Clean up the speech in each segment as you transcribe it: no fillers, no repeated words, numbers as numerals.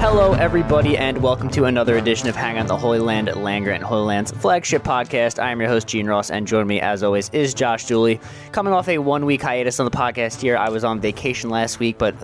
Hello, everybody, and welcome to another edition of Hang on the Holy Land, Langer and Holy Land's flagship podcast. I am your host, Gene Ross, and joining me, as always, is Josh Dooley. Coming off a one-week hiatus on the podcast here, I was on vacation last week, but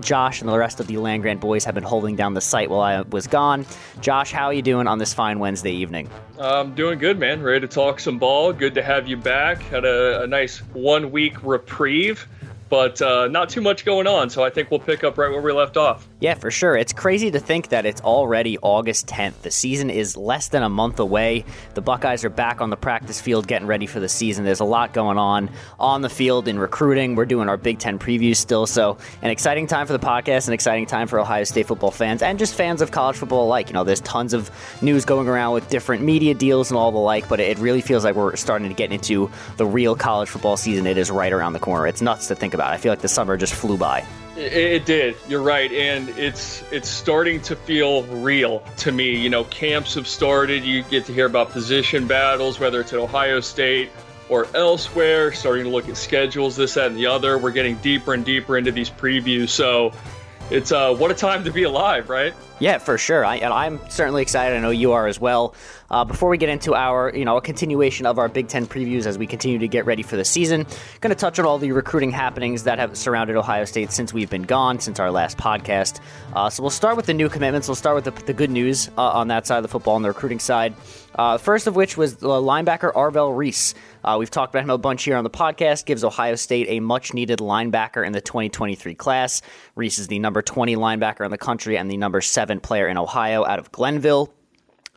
Josh and the rest of the Land Grant boys have been holding down the site while I was gone. Josh, how are you doing on this fine Wednesday evening? I'm doing good, man. Ready to talk some ball. Good to have you back. Had a nice one-week reprieve. But not too much going on, so I think we'll pick up right where we left off. Yeah, for sure. It's crazy to think that it's already August 10th. The season is less than a month away. The Buckeyes are back on the practice field getting ready for the season. There's a lot going on the field in recruiting. We're doing our Big Ten previews still, so an exciting time for the podcast, an exciting time for Ohio State football fans, and just fans of college football alike. You know, there's tons of news going around with different media deals and all the like, but it really feels like we're starting to get into the real college football season. It is right around the corner. It's nuts to think about. I feel like the summer just flew by. It did. You're right. And it's starting to feel real to me. You know, camps have started. You get to hear about position battles, whether it's at Ohio State or elsewhere, starting to look at schedules, this, that, and the other. We're getting deeper and deeper into these previews. So it's what a time to be alive, right? Yeah, for sure. I'm certainly excited. I know you are as well. Before we get into our, a continuation of our Big Ten previews as we continue to get ready for the season, going to touch on all the recruiting happenings that have surrounded Ohio State since we've been gone, since our last podcast. So we'll start with the new commitments. We'll start with the good news on that side of the football, on the recruiting side. First of which was the linebacker Arvell Reese. We've talked about him a bunch here on the podcast. Gives Ohio State a much-needed linebacker in the 2023 class. Reese is the number 20 linebacker in the country and the number 7 player in Ohio out of Glenville.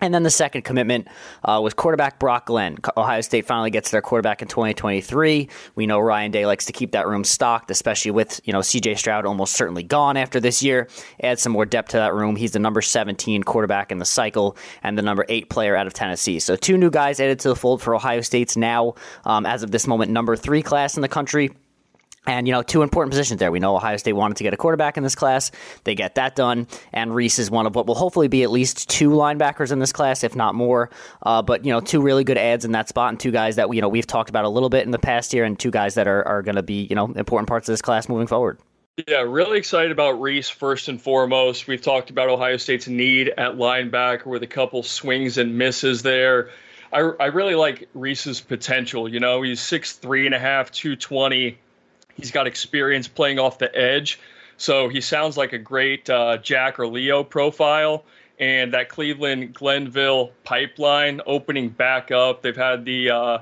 And then the second commitment was quarterback Brock Glenn. Ohio State finally gets their quarterback in 2023. We know Ryan Day likes to keep that room stocked, especially with, C.J. Stroud almost certainly gone after this year. Add some more depth to that room. He's the number 17 quarterback in the cycle and the number 8 player out of Tennessee. So two new guys added to the fold for Ohio State's now, as of this moment, number 3 class in the country. And, two important positions there. We know Ohio State wanted to get a quarterback in this class. They get that done. And Reese is one of what will hopefully be at least 2 linebackers in this class, if not more. But, 2 really good adds in that spot and 2 guys that, we've talked about a little bit in the past year and 2 guys that are going to be, important parts of this class moving forward. Yeah, really excited about Reese first and foremost. We've talked about Ohio State's need at linebacker with a couple swings and misses there. I really like Reese's potential. He's 6'3 and a half, 220. He's got experience playing off the edge, so he sounds like a great Jack or Leo profile. And that Cleveland-Glenville pipeline opening back up. They've had the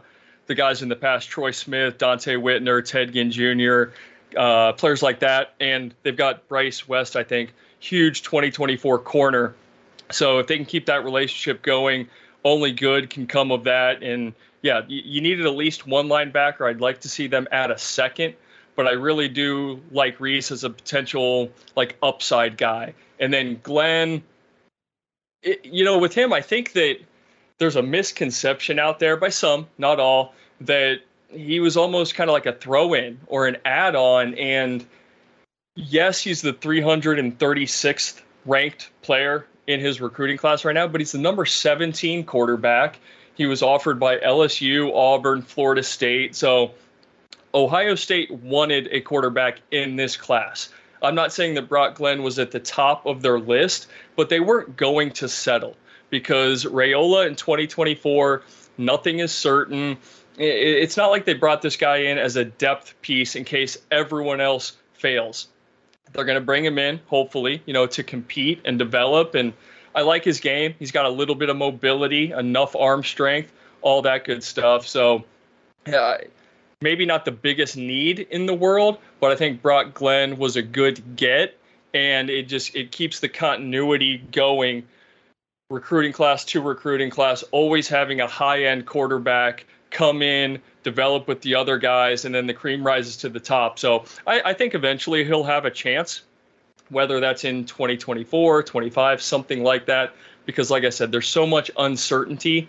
guys in the past, Troy Smith, Dante Whitner, Ted Ginn Jr., players like that. And they've got Bryce West, I think, huge 2024 corner. So if they can keep that relationship going, only good can come of that. And, yeah, you needed at least 1 linebacker. I'd like to see them add a second. But I really do like Reese as a potential upside guy. And then Glenn, with him, I think that there's a misconception out there by some, not all, that he was almost kind of like a throw-in or an add-on. And yes, he's the 336th ranked player in his recruiting class right now, but he's the number 17 quarterback. He was offered by LSU, Auburn, Florida State. So Ohio State wanted a quarterback in this class. I'm not saying that Brock Glenn was at the top of their list, but they weren't going to settle. because Raiola in 2024, nothing is certain. It's not like they brought this guy in as a depth piece in case everyone else fails. They're going to bring him in, hopefully, you know, to compete and develop. And I like his game. He's got a little bit of mobility, enough arm strength, all that good stuff. So maybe not the biggest need in the world, but I think Brock Glenn was a good get. And it keeps the continuity going. Recruiting class to recruiting class, always having a high-end quarterback come in, develop with the other guys, and then the cream rises to the top. So I think eventually he'll have a chance, whether that's in 2024, 25, something like that, because like I said, there's so much uncertainty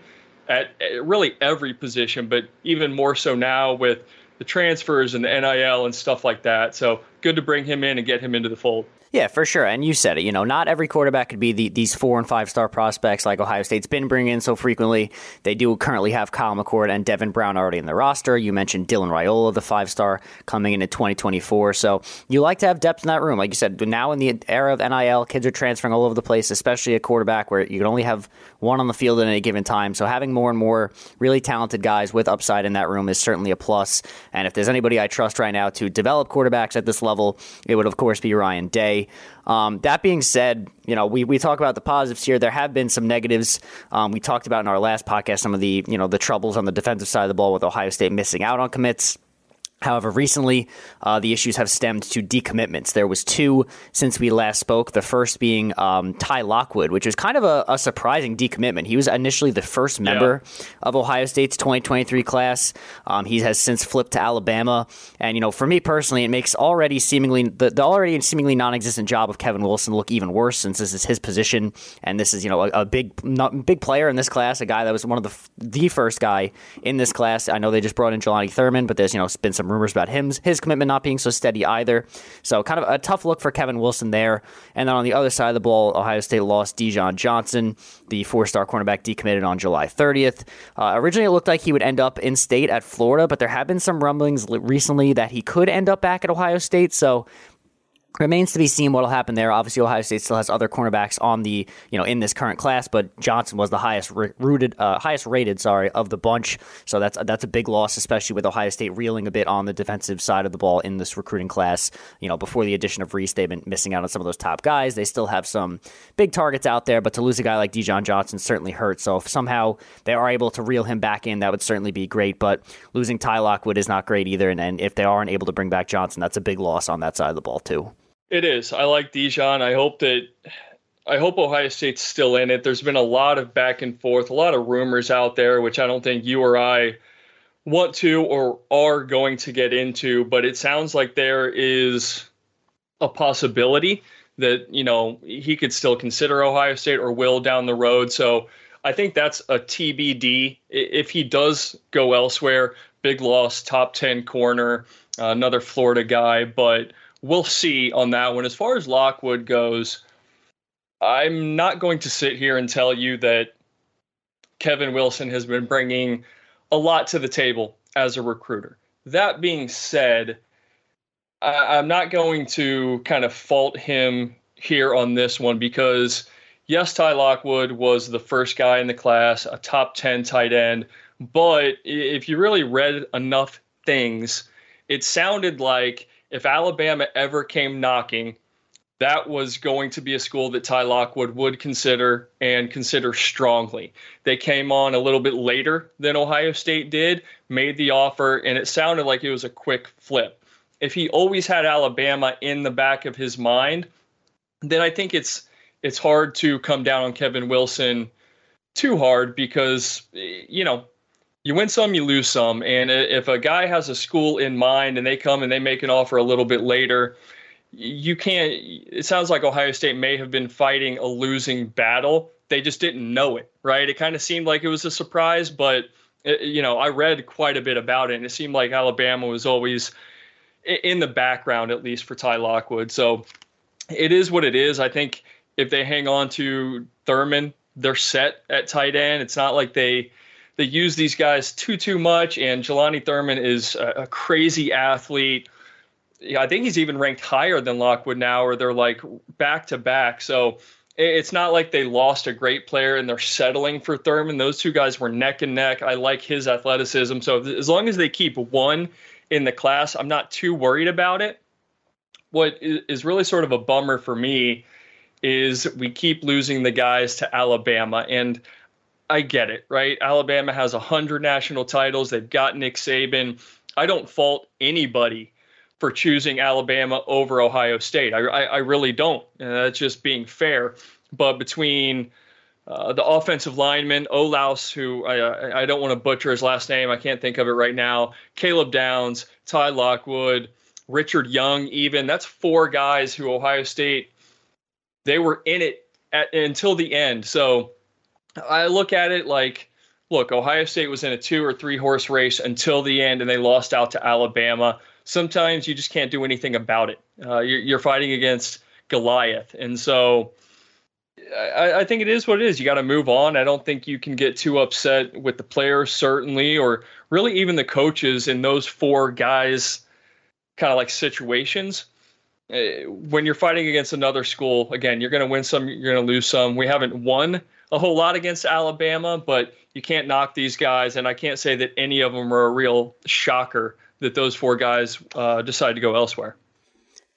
at really every position, but even more so now with the transfers and the NIL and stuff like that. So good to bring him in and get him into the fold. Yeah, for sure. And you said it, you know, not every quarterback could be these 4- and 5-star prospects like Ohio State's been bringing in so frequently. They do currently have Kyle McCord and Devin Brown already in the roster. You mentioned Dylan Raiola, the 5-star, coming into 2024. So you like to have depth in that room. Like you said, now in the era of NIL, kids are transferring all over the place, especially a quarterback where you can only have one on the field at any given time. So having more and more really talented guys with upside in that room is certainly a plus. And if there's anybody I trust right now to develop quarterbacks at this level, it would, of course, be Ryan Day. That being said, you know, we talk about the positives here. There have been some negatives. We talked about in our last podcast some of the, you know, the troubles on the defensive side of the ball with Ohio State missing out on commits. However, recently, the issues have stemmed to decommitments. There was 2 since we last spoke, the first being Ty Lockwood, which was kind of a surprising decommitment. He was initially the first member of Ohio State's 2023 class. He has since flipped to Alabama. And, you know, for me personally, it makes already seemingly the already seemingly non-existent job of Kevin Wilson look even worse, since this is his position. And this is, you know, a big player in this class, a guy that was one of the first guy in this class. I know they just brought in Jelani Thurman, but there's, you know, been some rumors about his commitment not being so steady either. So kind of a tough look for Kevin Wilson there. And then on the other side of the ball, Ohio State lost Dijon Johnson, the 4-star cornerback, decommitted on July 30th. Originally, it looked like he would end up in state at Florida, but there have been some rumblings recently that he could end up back at Ohio State. So remains to be seen what will happen there. Obviously, Ohio State still has other cornerbacks on the, you know, in this current class, but Johnson was the highest rated of the bunch. So that's a big loss, especially with Ohio State reeling a bit on the defensive side of the ball in this recruiting class. You know, before the addition of Reese, they've been missing out on some of those top guys. They still have some big targets out there, but to lose a guy like Dijon Johnson certainly hurts. So if somehow they are able to reel him back in, that would certainly be great. But losing Ty Lockwood is not great either, and if they aren't able to bring back Johnson, that's a big loss on that side of the ball too. It is. I like Dijon. I hope Ohio State's still in it. There's been a lot of back and forth, a lot of rumors out there, which I don't think you or I want to or are going to get into, but it sounds like there is a possibility that, you know, he could still consider Ohio State or will down the road. So I think that's a TBD. If he does go elsewhere, big loss, top 10 corner, another Florida guy, but we'll see on that one. As far as Lockwood goes, I'm not going to sit here and tell you that Kevin Wilson has been bringing a lot to the table as a recruiter. That being said, I'm not going to kind of fault him here on this one because, yes, Ty Lockwood was the first guy in the class, a top 10 tight end. But if you really read enough things, it sounded like if Alabama ever came knocking, that was going to be a school that Ty Lockwood would consider and consider strongly. They came on a little bit later than Ohio State did, made the offer, and it sounded like it was a quick flip. If he always had Alabama in the back of his mind, then I think it's hard to come down on Kevin Wilson too hard because, you know, you win some, you lose some. And if a guy has a school in mind and they come and they make an offer a little bit later, you can't. It sounds like Ohio State may have been fighting a losing battle. They just didn't know it, right? It kind of seemed like it was a surprise, but, you know, I read quite a bit about it, and it seemed like Alabama was always in the background, at least for Ty Lockwood. So it is what it is. I think if they hang on to Thurman, they're set at tight end. It's not like they use these guys too much, and Jelani Thurman is a crazy athlete. I think he's even ranked higher than Lockwood now, or they're like back to back. So It's not like they lost a great player and they're settling for Thurman. Those two guys were neck and neck. I like his athleticism. So as long as they keep one in the class, I'm not too worried about it. What is really sort of a bummer for me is we keep losing the guys to Alabama. And I get it, right? Alabama has 100 national titles. They've got Nick Saban. I don't fault anybody for choosing Alabama over Ohio State. I really don't. And that's just being fair. But between the offensive lineman, Olaus, who I don't want to butcher his last name. I can't think of it right now. Caleb Downs, Ty Lockwood, Richard Young even. That's four guys who Ohio State, they were in it until the end. So I look at it like, look, Ohio State was in a 2 or 3 horse race until the end, and they lost out to Alabama. Sometimes you just can't do anything about it. You're fighting against Goliath. And so I think it is what it is. You got to move on. I don't think you can get too upset with the players, certainly, or really even the coaches in those four guys kind of like situations. When you're fighting against another school, again, you're going to win some, you're going to lose some. We haven't won a whole lot against Alabama, but you can't knock these guys. And I can't say that any of them are a real shocker that those four guys decide to go elsewhere.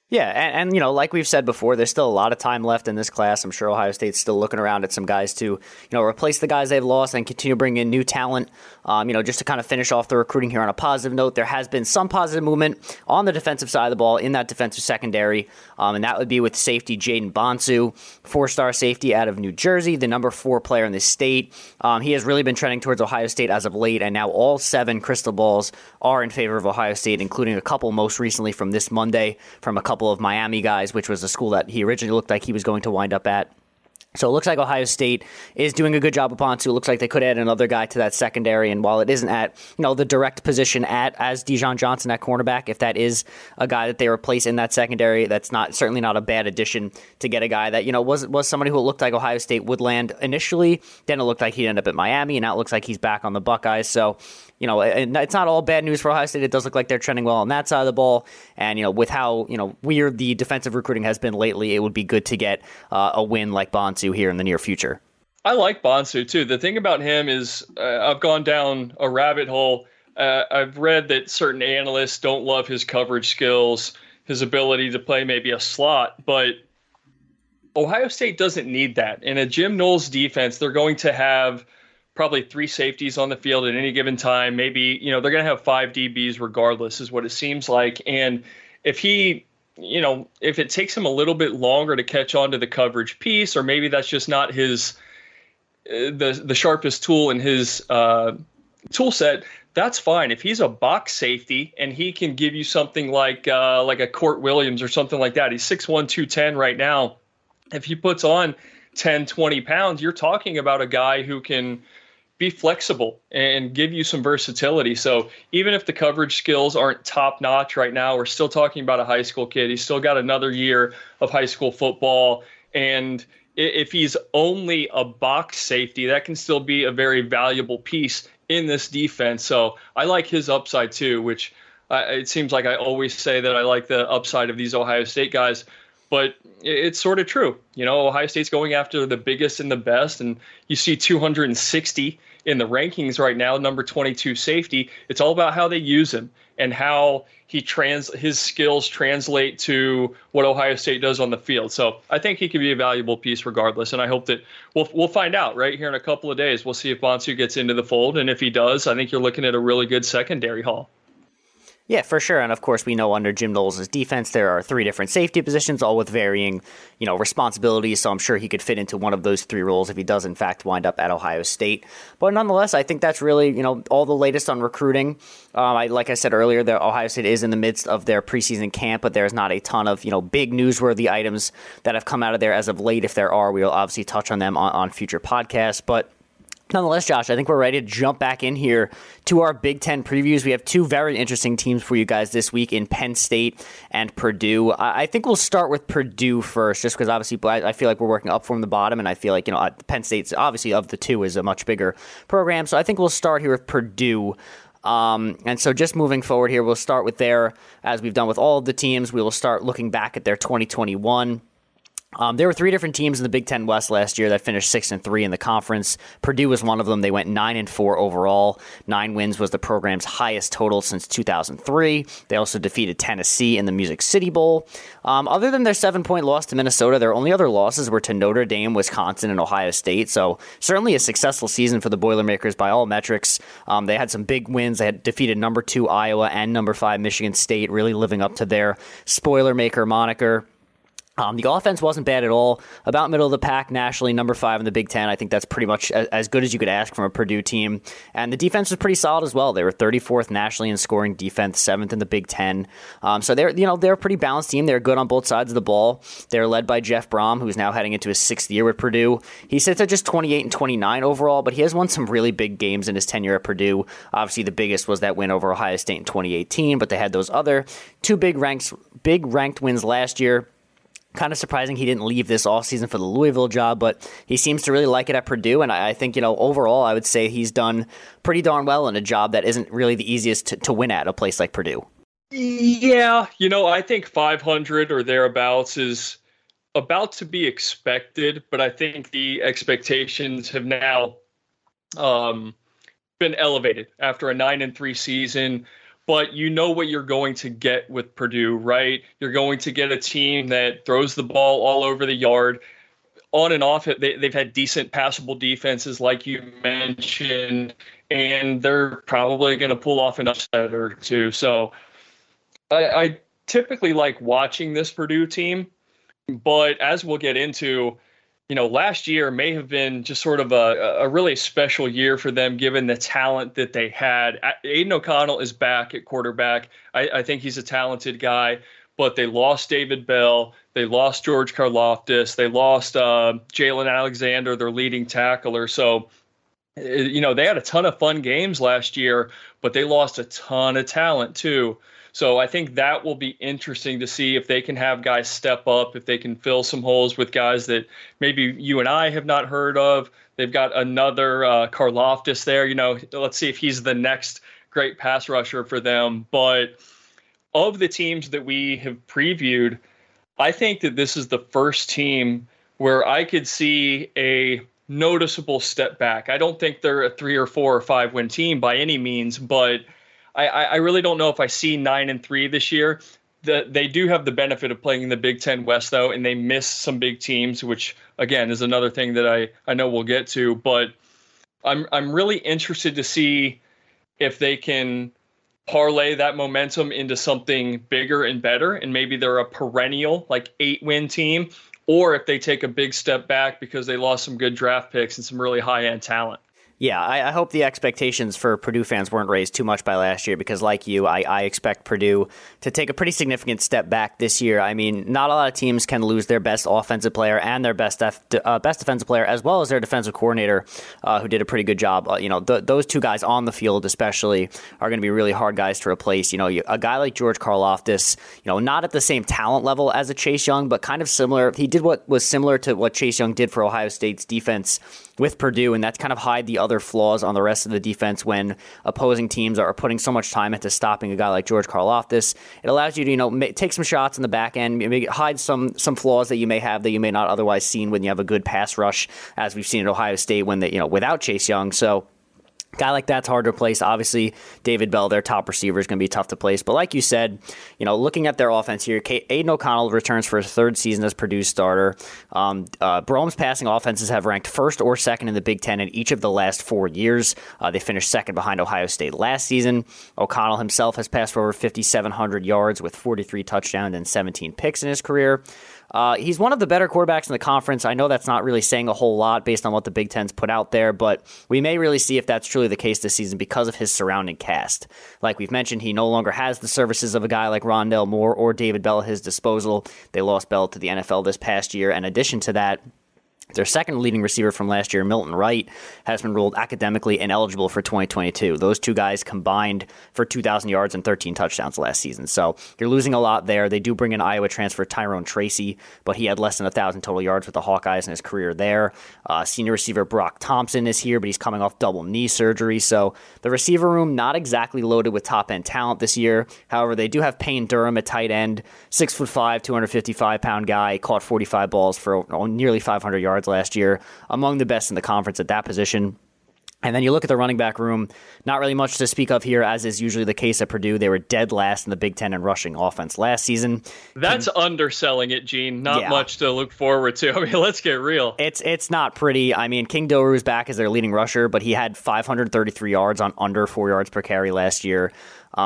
Yeah, and you know, like we've said before, there's still a lot of time left in this class. I'm sure Ohio State's still looking around at some guys to, you know, replace the guys they've lost and continue bringing in new talent. You know, just to kind of finish off the recruiting here on a positive note, there has been some positive movement on the defensive side of the ball in that defensive secondary, and that would be with safety Jayden Bonsu, 4-star safety out of New Jersey, the number 4 player in the state. He has really been trending towards Ohio State as of late, and now all 7 crystal balls are in favor of Ohio State, including a couple most recently from this Monday from a couple of Miami guys, which was a school that he originally looked like he was going to wind up at. So it looks like Ohio State is doing a good job with Bonsu. It looks like they could add another guy to that secondary. And while it isn't at, you know, the direct position at as Dijon Johnson at cornerback, if that is a guy that they replace in that secondary, that's not certainly not a bad addition to get a guy that, you know, was somebody who looked like Ohio State would land initially. Then it looked like he'd end up at Miami, and now it looks like he's back on the Buckeyes. So, you know, it's not all bad news for Ohio State. It does look like they're trending well on that side of the ball. And, you know, with how, you know, weird the defensive recruiting has been lately, it would be good to get a win like Bonsu here in the near future. I like Bonsu, too. The thing about him is I've gone down a rabbit hole. I've read that certain analysts don't love his coverage skills, his ability to play maybe a slot. But Ohio State doesn't need that. In a Jim Knowles defense, they're going to have probably 3 safeties on the field at any given time. Maybe, you know, they're going to have 5 DBs regardless is what it seems like. And if he, you know, if it takes him a little bit longer to catch on to the coverage piece, or maybe that's just not his, the sharpest tool in his tool set, that's fine. If he's a box safety and he can give you something like a Court Williams or something like that, he's 6'1", 210 right now. If he puts on 10, 20 pounds, you're talking about a guy who can be flexible and give you some versatility. So even if the coverage skills aren't top notch right now, we're still talking about a high school kid. He's still got another year of high school football. And if he's only a box safety, that can still be a very valuable piece in this defense. So I like his upside too, which it seems like I always say that I like the upside of these Ohio State guys, but it's sort of true. You know, Ohio State's going after the biggest and the best, and you see 260 in the rankings right now, number 22 safety. It's all about how they use him and how he his skills translate to what Ohio State does on the field. So I think he could be a valuable piece regardless, and I hope that we'll find out right here in a couple of days. We'll see if Bonsu gets into the fold, and if he does, I think you're looking at a really good secondary haul. Yeah, for sure. And of course, we know under Jim Knowles' defense, there are 3 different safety positions, all with varying, you know, responsibilities. So I'm sure he could fit into one of those 3 roles if he does, in fact, wind up at Ohio State. But nonetheless, I think that's really, you know, all the latest on recruiting. Like I said earlier, the Ohio State is in the midst of their preseason camp, but there's not a ton of, you know, big newsworthy items that have come out of there as of late. If there are, we will obviously touch on them on future podcasts. But nonetheless, Josh, I think we're ready to jump back in here to our Big Ten previews. We have 2 very interesting teams for you guys this week in Penn State and Purdue. I think we'll start with Purdue first, just because obviously I feel like we're working up from the bottom, and I feel like, you know, Penn State's obviously of the 2 is a much bigger program. So I think we'll start here with Purdue. And so just moving forward here, we'll start with their, as we've done with all of the teams, we will start looking back at their 2021 There were three different teams in the Big Ten West last year that finished 6-3 in the conference. Purdue was one of them. They went 9-4 overall. 9 wins was the program's highest total since 2003. They also defeated Tennessee in the Music City Bowl. Other than their 7-point loss to Minnesota, their only other losses were to Notre Dame, Wisconsin, and Ohio State. So certainly a successful season for the Boilermakers by all metrics. They had some big wins. They had defeated number 2 Iowa and number 5 Michigan State, really living up to their Spoilermaker moniker. The offense wasn't bad at all. About middle of the pack nationally, number 5 in the Big Ten. I think that's pretty much as good as you could ask from a Purdue team. And the defense was pretty solid as well. They were 34th nationally in scoring defense, 7th in the Big Ten. So they're a pretty balanced team. They're good on both sides of the ball. They're led by Jeff Brohm, who's now heading into his 6th year with Purdue. He sits at just 28-29 overall, but he has won some really big games in his tenure at Purdue. Obviously, the biggest was that win over Ohio State in 2018, but they had those other two big ranked wins last year. Kind of surprising he didn't leave this offseason for the Louisville job, but he seems to really like it at Purdue, and I think, overall, I would say he's done pretty darn well in a job that isn't really the easiest to win at a place like Purdue. Yeah, I think 500 or thereabouts is about to be expected, but I think the expectations have now been elevated after a 9-3 season. But you know what you're going to get with Purdue, right? You're going to get a team that throws the ball all over the yard. On and off, they've had decent passable defenses, like you mentioned, and they're probably going to pull off an upset or two. So I typically like watching this Purdue team, but as we'll get into, last year may have been just sort of a really special year for them, given the talent that they had. Aidan O'Connell is back at quarterback. I think he's a talented guy, but they lost David Bell. They lost George Karlaftis. They lost Jaylan Alexander, their leading tackler. So, they had a ton of fun games last year, but they lost a ton of talent too. So I think that will be interesting to see if they can have guys step up, if they can fill some holes with guys that maybe you and I have not heard of. They've got another Karlaftis there. Let's see if he's the next great pass rusher for them. But of the teams that we have previewed, I think that this is the first team where I could see a noticeable step back. I don't think they're a 3 or 4 or 5 win team by any means, but I really don't know if I see 9-3 this year. They do have the benefit of playing in the Big Ten West, though, and they miss some big teams, which, again, is another thing that I know we'll get to. But I'm really interested to see if they can parlay that momentum into something bigger and better, and maybe they're a perennial, 8-win team, or if they take a big step back because they lost some good draft picks and some really high-end talent. Yeah, I hope the expectations for Purdue fans weren't raised too much by last year because, like you, I expect Purdue to take a pretty significant step back this year. I mean, not a lot of teams can lose their best offensive player and their best defensive player as well as their defensive coordinator, who did a pretty good job. Those two guys on the field especially are going to be really hard guys to replace. A guy like George Karlaftis, not at the same talent level as a Chase Young, but kind of similar. He did what was similar to what Chase Young did for Ohio State's defense with Purdue, and that's kind of hide the other flaws on the rest of the defense when opposing teams are putting so much time into stopping a guy like George Karlaftis. It allows you to take some shots in the back end, maybe hide some flaws that you may have that you may not otherwise seen when you have a good pass rush, as we've seen at Ohio State when they without Chase Young. So guy like that's hard to replace. Obviously, David Bell, their top receiver, is going to be tough to place. But like you said, looking at their offense here, Aidan O'Connell returns for his 3rd season as Purdue's starter. Brohm's passing offenses have ranked 1st or 2nd in the Big Ten in each of the last 4 years. They finished 2nd behind Ohio State last season. O'Connell himself has passed for over 5,700 yards with 43 touchdowns and 17 picks in his career. He's one of the better quarterbacks in the conference. I know that's not really saying a whole lot based on what the Big Ten's put out there, but we may really see if that's truly the case this season because of his surrounding cast. Like we've mentioned, he no longer has the services of a guy like Rondale Moore or David Bell at his disposal. They lost Bell to the NFL this past year. In addition to that, Their second leading receiver from last year, Milton Wright, has been ruled academically ineligible for 2022. Those two guys combined for 2,000 yards and 13 touchdowns last season. So you're losing a lot there. They do bring in Iowa transfer Tyrone Tracy, but he had less than 1,000 total yards with the Hawkeyes in his career there. Senior receiver Brock Thompson is here, but he's coming off double knee surgery. So the receiver room, not exactly loaded with top-end talent this year. However, they do have Payne Durham, a tight end, 6'5", 255-pound guy, caught 45 balls for nearly 500 yards last year, among the best in the conference at that position. And then you look at the running back room, not really much to speak of here, as is usually the case at Purdue. They were dead last in the Big Ten in rushing offense last season. That's underselling it, Gene. Not much to look forward to. I mean, let's get real. It's not pretty. I mean, King Doru's back as their leading rusher, but he had 533 yards on under 4 yards per carry last year.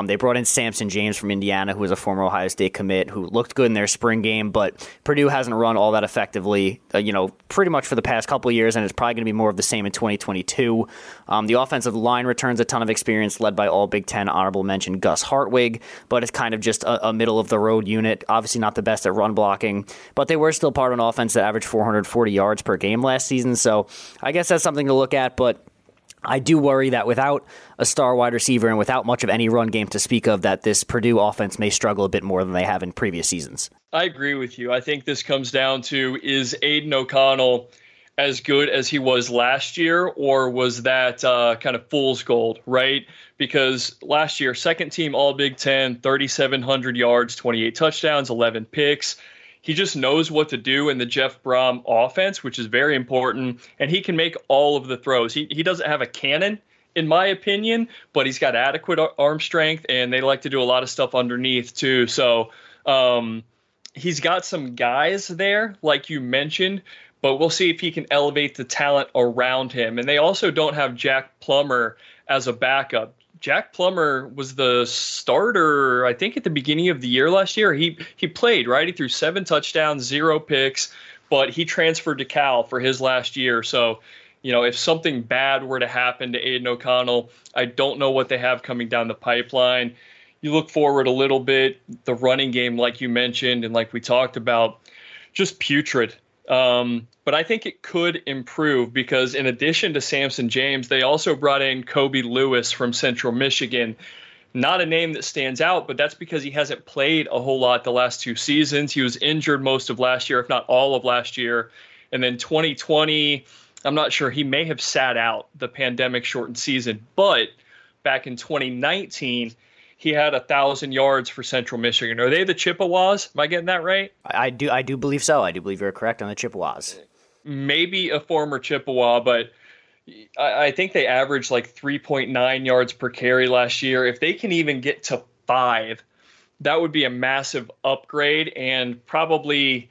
They brought in Samson James from Indiana, who was a former Ohio State commit, who looked good in their spring game, but Purdue hasn't run all that effectively, pretty much for the past couple of years, and it's probably going to be more of the same in 2022. The offensive line returns a ton of experience, led by all Big Ten honorable mention Gus Hartwig, but it's kind of just a middle-of-the-road unit, obviously not the best at run blocking, but they were still part of an offense that averaged 440 yards per game last season, so I guess that's something to look at, but I do worry that without a star wide receiver and without much of any run game to speak of, that this Purdue offense may struggle a bit more than they have in previous seasons. I agree with you. I think this comes down to, is Aidan O'Connell as good as he was last year, or was that kind of fool's gold, right? Because last year, second team All Big Ten, 3,700 yards, 28 touchdowns, 11 picks. He just knows what to do in the Jeff Brohm offense, which is very important, and he can make all of the throws. He doesn't have a cannon, in my opinion, but he's got adequate arm strength, and they like to do a lot of stuff underneath too. So he's got some guys there, like you mentioned, but we'll see if he can elevate the talent around him. And they also don't have Jack Plummer as a backup. Jack Plummer was the starter, I think, at the beginning of the year last year. He played, right? He threw 7 touchdowns, 0 picks, but he transferred to Cal for his last year. So, if something bad were to happen to Aidan O'Connell, I don't know what they have coming down the pipeline. You look forward a little bit, the running game, like you mentioned and like we talked about, just putrid. But I think it could improve because in addition to Samson James, they also brought in Kobe Lewis from Central Michigan. Not a name that stands out, but that's because he hasn't played a whole lot the last 2 seasons. He was injured most of last year, if not all of last year. And then 2020, I'm not sure, he may have sat out the pandemic-shortened season. But back in 2019, he had 1,000 yards for Central Michigan. Are they the Chippewas? Am I getting that right? I do believe so. I do believe you're correct on the Chippewas. Maybe a former Chippewa, but I think they averaged like 3.9 yards per carry last year. If they can even get to 5, that would be a massive upgrade and probably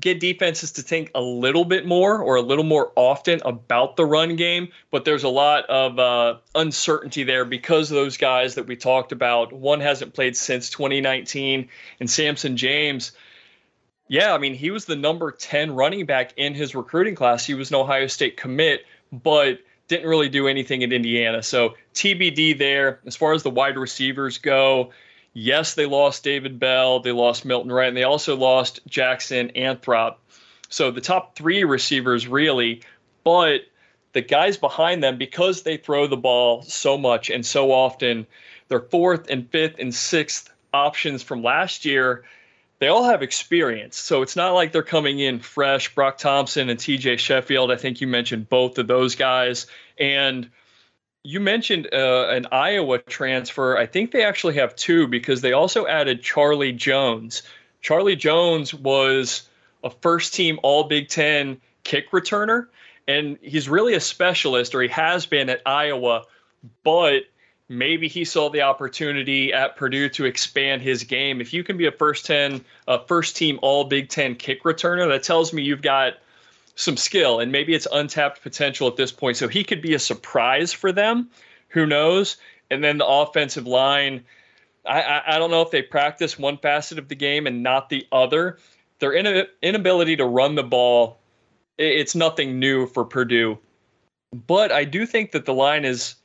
get defenses to think a little bit more or a little more often about the run game, but there's a lot of uncertainty there because of those guys that we talked about. One hasn't played since 2019, and Samson James, he was the number 10 running back in his recruiting class. He was an Ohio State commit, but didn't really do anything at Indiana. So TBD there. As far as the wide receivers go, yes, they lost David Bell, they lost Milton Wright, and they also lost Jackson Anthrop. So the top 3 receivers, really, but the guys behind them, because they throw the ball so much and so often, their 4th and 5th and 6th options from last year, they all have experience. So it's not like they're coming in fresh. Brock Thompson and TJ Sheffield, I think you mentioned both of those guys, and you mentioned an Iowa transfer. I think they actually have 2 because they also added Charlie Jones. Charlie Jones was a first-team All-Big Ten kick returner, and he's really a specialist, or he has been at Iowa, but maybe he saw the opportunity at Purdue to expand his game. If you can be a first-team All-Big Ten kick returner, that tells me you've got some skill, and maybe it's untapped potential at this point. So he could be a surprise for them. Who knows? And then the offensive line, I don't know if they practice one facet of the game and not the other. Their inability to run the ball, it's nothing new for Purdue. But I do think that the line is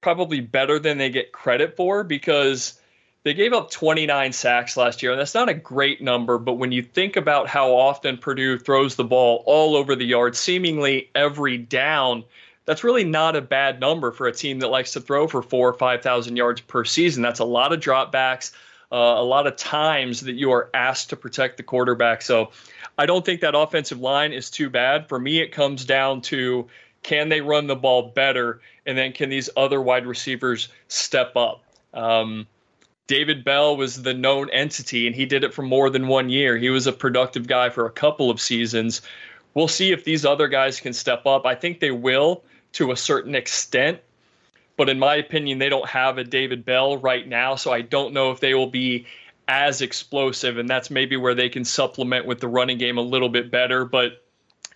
probably better than they get credit for because They gave up 29 sacks last year, and that's not a great number, but when you think about how often Purdue throws the ball all over the yard, seemingly every down, that's really not a bad number for a team that likes to throw for 4,000 or 5,000 yards per season. That's a lot of dropbacks, a lot of times that you are asked to protect the quarterback. So I don't think that offensive line is too bad. For me, it comes down to, can they run the ball better, and then can these other wide receivers step up? David Bell was the known entity, and he did it for more than 1 year. He was a productive guy for a couple of seasons. We'll see if these other guys can step up. I think they will to a certain extent, but in my opinion, they don't have a David Bell right now, so I don't know if they will be as explosive, and that's maybe where they can supplement with the running game a little bit better. But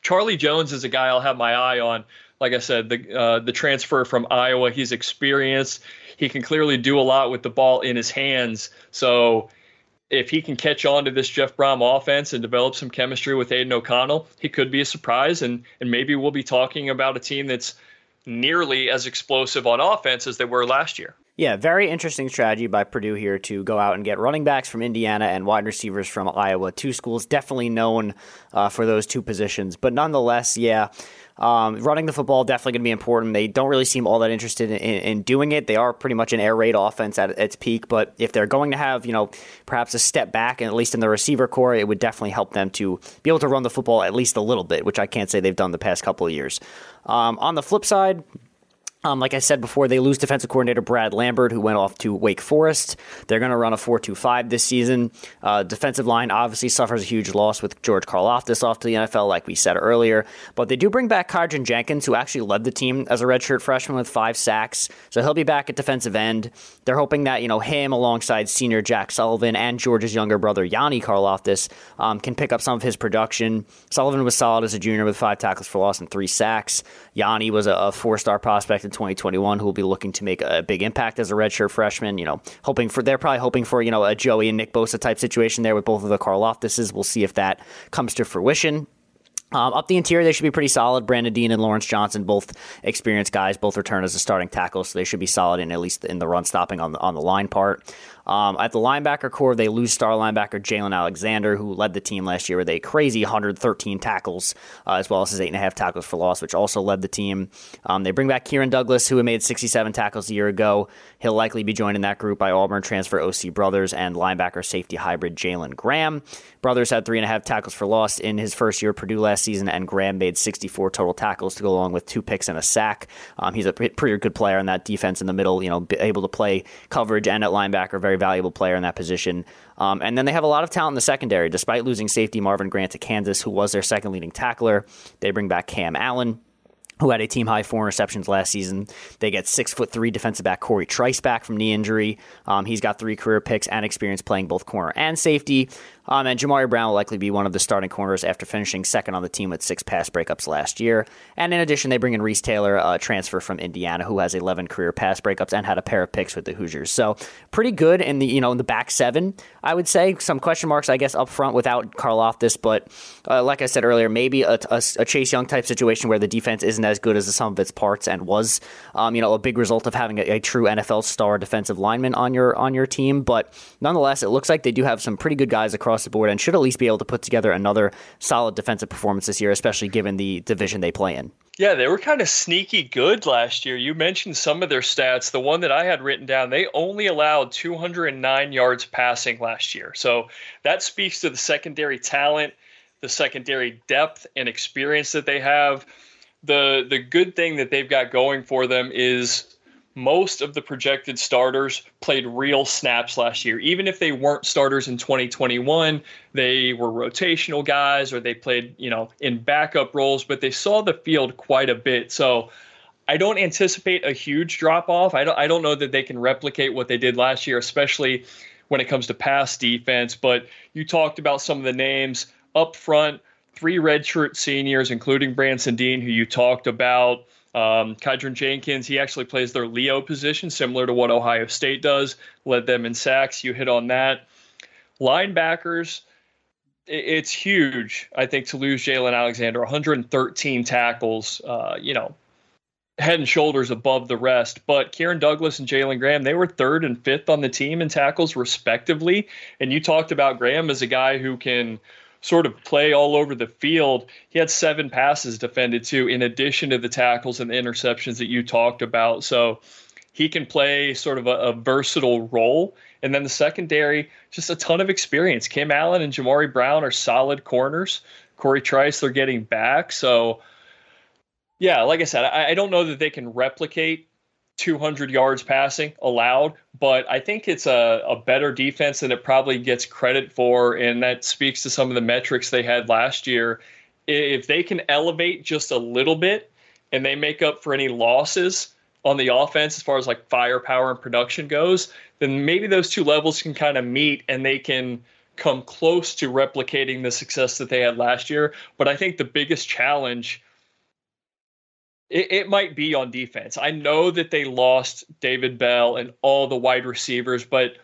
Charlie Jones is a guy I'll have my eye on. Like I said, the transfer from Iowa, he's experienced. He can clearly do a lot with the ball in his hands. So if he can catch on to this Jeff Brohm offense and develop some chemistry with Aidan O'Connell, he could be a surprise. And maybe we'll be talking about a team that's nearly as explosive on offense as they were last year. Yeah, very interesting strategy by Purdue here to go out and get running backs from Indiana and wide receivers from Iowa. Two schools definitely known for those two positions. But nonetheless, yeah, running the football definitely going to be important. They don't really seem all that interested in doing it. They are pretty much an air raid offense at its peak. But if they're going to have, perhaps a step back, and at least in the receiver core, it would definitely help them to be able to run the football at least a little bit, which I can't say they've done the past couple of years. On the flip side, like I said before, they lose defensive coordinator Brad Lambert, who went off to Wake Forest. They're going to run a 4-2-5 this season. Defensive line obviously suffers a huge loss with George Karlaftis off to the NFL, like we said earlier. But they do bring back Kydron Jenkins, who actually led the team as a redshirt freshman with 5 sacks. So he'll be back at defensive end. They're hoping that, him alongside senior Jack Sullivan and George's younger brother Yanni Karlaftis can pick up some of his production. Sullivan was solid as a junior with 5 tackles for loss and 3 sacks. Yanni was a 4-star prospect in 2021 who will be looking to make a big impact as a redshirt freshman, hoping for a Joey and Nick Bosa type situation there with both of the Karlaftises. We'll see if that comes to fruition. Up the interior, they should be pretty solid. Brandon Dean and Lawrence Johnson, both experienced guys, both return as a starting tackle, so they should be solid in at least in the run stopping on the line part. At the linebacker core, they lose star linebacker Jaylan Alexander, who led the team last year with a crazy 113 tackles, as well as his 8.5 tackles for loss, which also led the team. They bring back Kieran Douglas, who had made 67 tackles a year ago. He'll likely be joined in that group by Auburn transfer O.C. Brothers and linebacker safety hybrid Jalen Graham. Brothers had 3.5 tackles for loss in his first year at Purdue last season, and Graham made 64 total tackles to go along with 2 picks and a sack. He's a pretty good player on that defense in the middle, able to play coverage and at linebacker, very valuable player in that position. And then they have a lot of talent in the secondary. Despite losing safety Marvin Grant to Kansas, who was their second leading tackler, they bring back Cam Allen, who had a team-high 4 interceptions last season. They get 6'3" defensive back Corey Trice back from knee injury. He's got 3 career picks and experience playing both corner and safety. And Jamari Brown will likely be one of the starting corners after finishing second on the team with 6 pass breakups last year. And in addition, they bring in Reese Taylor, a transfer from Indiana, who has 11 career pass breakups and had a pair of picks with the Hoosiers. So pretty good in the in the back seven, I would say. Some question marks, I guess, up front without Karlaftis, but like I said earlier, maybe a Chase Young type situation where the defense isn't as good as the sum of its parts and was, a big result of having a true NFL star defensive lineman on your team. But nonetheless, it looks like they do have some pretty good guys across the board and should at least be able to put together another solid defensive performance this year, especially given the division they play in. Yeah, they were kind of sneaky good last year. You mentioned some of their stats. The one that I had written down, they only allowed 209 yards passing last year. So that speaks to the secondary talent, the secondary depth and experience that they have. The good thing that they've got going for them is most of the projected starters played real snaps last year. Even if they weren't starters in 2021, they were rotational guys or they played, in backup roles, but they saw the field quite a bit. So I don't anticipate a huge drop-off. I don't know that they can replicate what they did last year, especially when it comes to pass defense. But you talked about some of the names up front, 3 redshirt seniors, including Branson Dean, who you talked about. Kydron Jenkins, he actually plays their Leo position, similar to what Ohio State does, led them in sacks. You hit on that. Linebackers, it's huge, I think, to lose Jaylan Alexander, 113 tackles. head and shoulders above the rest, but Kieran Douglas and Jalen Graham, they were third and fifth on the team in tackles respectively. And you talked about Graham as a guy who can sort of play all over the field. He had 7 passes defended too, in addition to the tackles and the interceptions that you talked about. So he can play sort of a versatile role. And then the secondary, just a ton of experience. Kim Allen and Jamari Brown are solid corners. Corey Trice, they're getting back. So yeah, like I said, I don't know that they can replicate 200 yards passing allowed, but I think it's a better defense than it probably gets credit for, and that speaks to some of the metrics they had last year. If they can elevate just a little bit and they make up for any losses on the offense as far as like firepower and production goes, then maybe those two levels can kind of meet and they can come close to replicating the success that they had last year. But I think the biggest challenge, it might be on defense. I know that they lost David Bell and all the wide receivers, but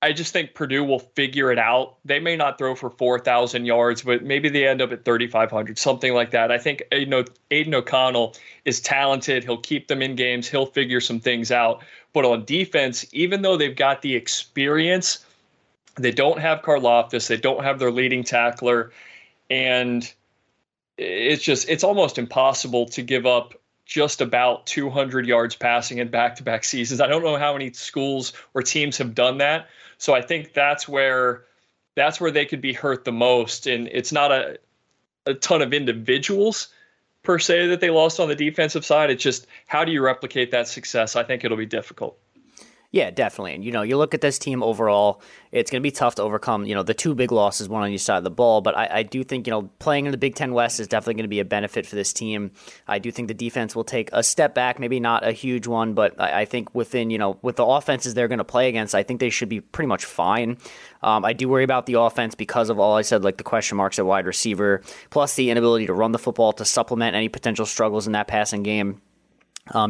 I just think Purdue will figure it out. They may not throw for 4,000 yards, but maybe they end up at 3,500, something like that. I think, you know, Aidan O'Connell is talented. He'll keep them in games. He'll figure some things out. But on defense, even though they've got the experience, they don't have Karlaftis. They don't have their leading tackler. And it's just, it's almost impossible to give up just about 200 yards passing in back-to-back seasons. I don't know how many schools or teams have done that. So I think that's where they could be hurt the most. And it's not a ton of individuals per se that they lost on the defensive side. It's just, how do you replicate that success? I think it'll be difficult. Yeah, definitely. And, you know, you look at this team overall, it's going to be tough to overcome, you know, the two big losses, one on each side of the ball. But I do think, you know, playing in the Big Ten West is definitely going to be a benefit for this team. I do think the defense will take a step back, maybe not a huge one, but I think within, you know, with the offenses they're going to play against, I think they should be pretty much fine. I do worry about the offense because of all I said, like the question marks at wide receiver, plus the inability to run the football to supplement any potential struggles in that passing game.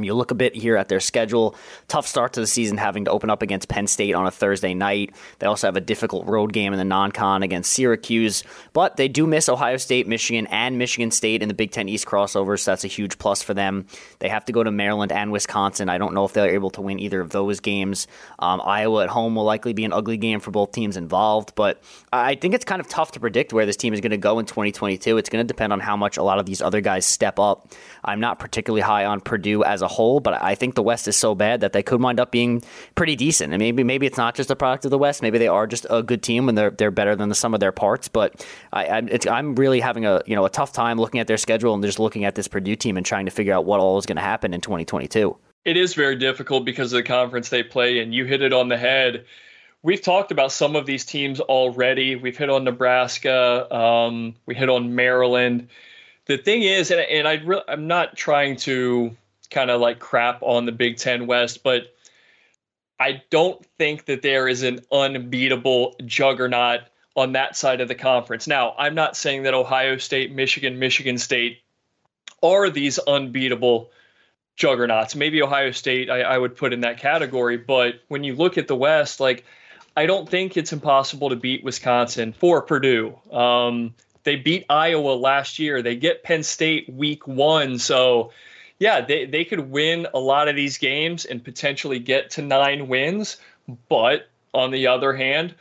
You look a bit here at their schedule. Tough start to the season, having to open up against Penn State on a Thursday night. They also have a difficult road game in the non-con against Syracuse. But they do miss Ohio State, Michigan, and Michigan State in the Big Ten East crossover, so that's a huge plus for them. They have to go to Maryland and Wisconsin. I don't know if they're able to win either of those games. Iowa at home will likely be an ugly game for both teams involved. But I think it's kind of tough to predict where this team is going to go in 2022. It's going to depend on how much a lot of these other guys step up. I'm not particularly high on Purdue as a whole, but I think the West is so bad that they could wind up being pretty decent. And maybe it's not just a product of the West. Maybe they are just a good team and they're better than the sum of their parts. But I'm really having a tough time looking at their schedule and just looking at this Purdue team and trying to figure out what all is going to happen in 2022. It is very difficult because of the conference they play in. You hit it on the head. We've talked about some of these teams already. We've hit on Nebraska. We hit on Maryland. The thing is, and I'm not trying to kind of like crap on the Big Ten West, but I don't think that there is an unbeatable juggernaut on that side of the conference. Now, I'm not saying that Ohio State, Michigan, Michigan State are these unbeatable juggernauts. Maybe Ohio State I would put in that category, but when you look at the West, like, I don't think it's impossible to beat Wisconsin for Purdue. They beat Iowa last year. They get Penn State week 1, so yeah, they could win a lot of these games and potentially get to 9 wins. But on the other hand,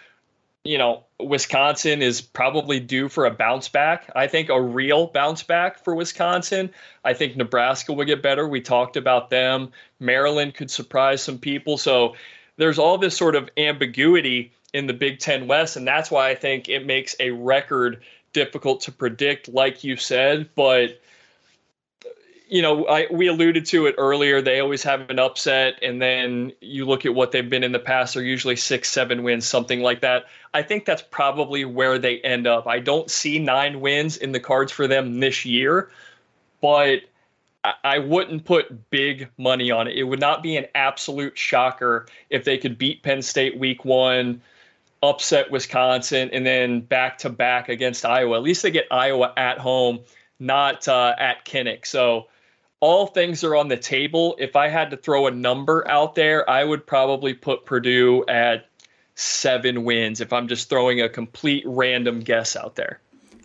you know, Wisconsin is probably due for a bounce back. I think a real bounce back for Wisconsin. I think Nebraska will get better. We talked about them. Maryland could surprise some people. So there's all this sort of ambiguity in the Big Ten West, and that's why I think it makes a record difficult to predict, like you said. But you know, we alluded to it earlier. They always have an upset, and then you look at what they've been in the past. They're usually 6-7 wins, something like that. I think that's probably where they end up. I don't see 9 wins in the cards for them this year, but I wouldn't put big money on it. It would not be an absolute shocker if they could beat Penn State week 1, upset Wisconsin, and then back-to-back against Iowa. At least they get Iowa at home, not at Kinnick. So all things are on the table. If I had to throw a number out there, I would probably put Purdue at 7 wins if I'm just throwing a complete random guess out there.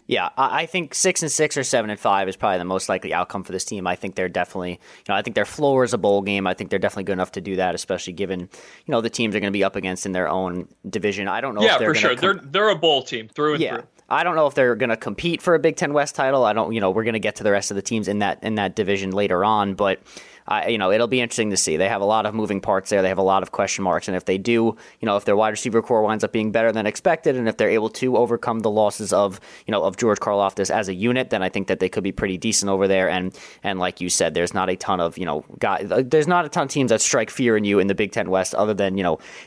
Yeah, I think 6-6 or 7-5 is probably the most likely outcome for this team. I think they're definitely, I think their floor is a bowl game. I think they're definitely good enough to do that, especially given, the teams they're going to be up against in their own division. I don't know. Yeah, if they're for sure. They're a bowl team through and through. I don't know if they're going to compete for a Big Ten West title. I don't, we're going to get to the rest of the teams in that division later on, but it'll be interesting to see. They have a lot of moving parts there. They have a lot of question marks. And if they do, if their wide receiver core winds up being better than expected, and if they're able to overcome the losses of George Karlaftis as a unit, then I think that they could be pretty decent over there. And like you said, there's not a ton of, there's not a ton of teams that strike fear in you in the Big Ten West other than,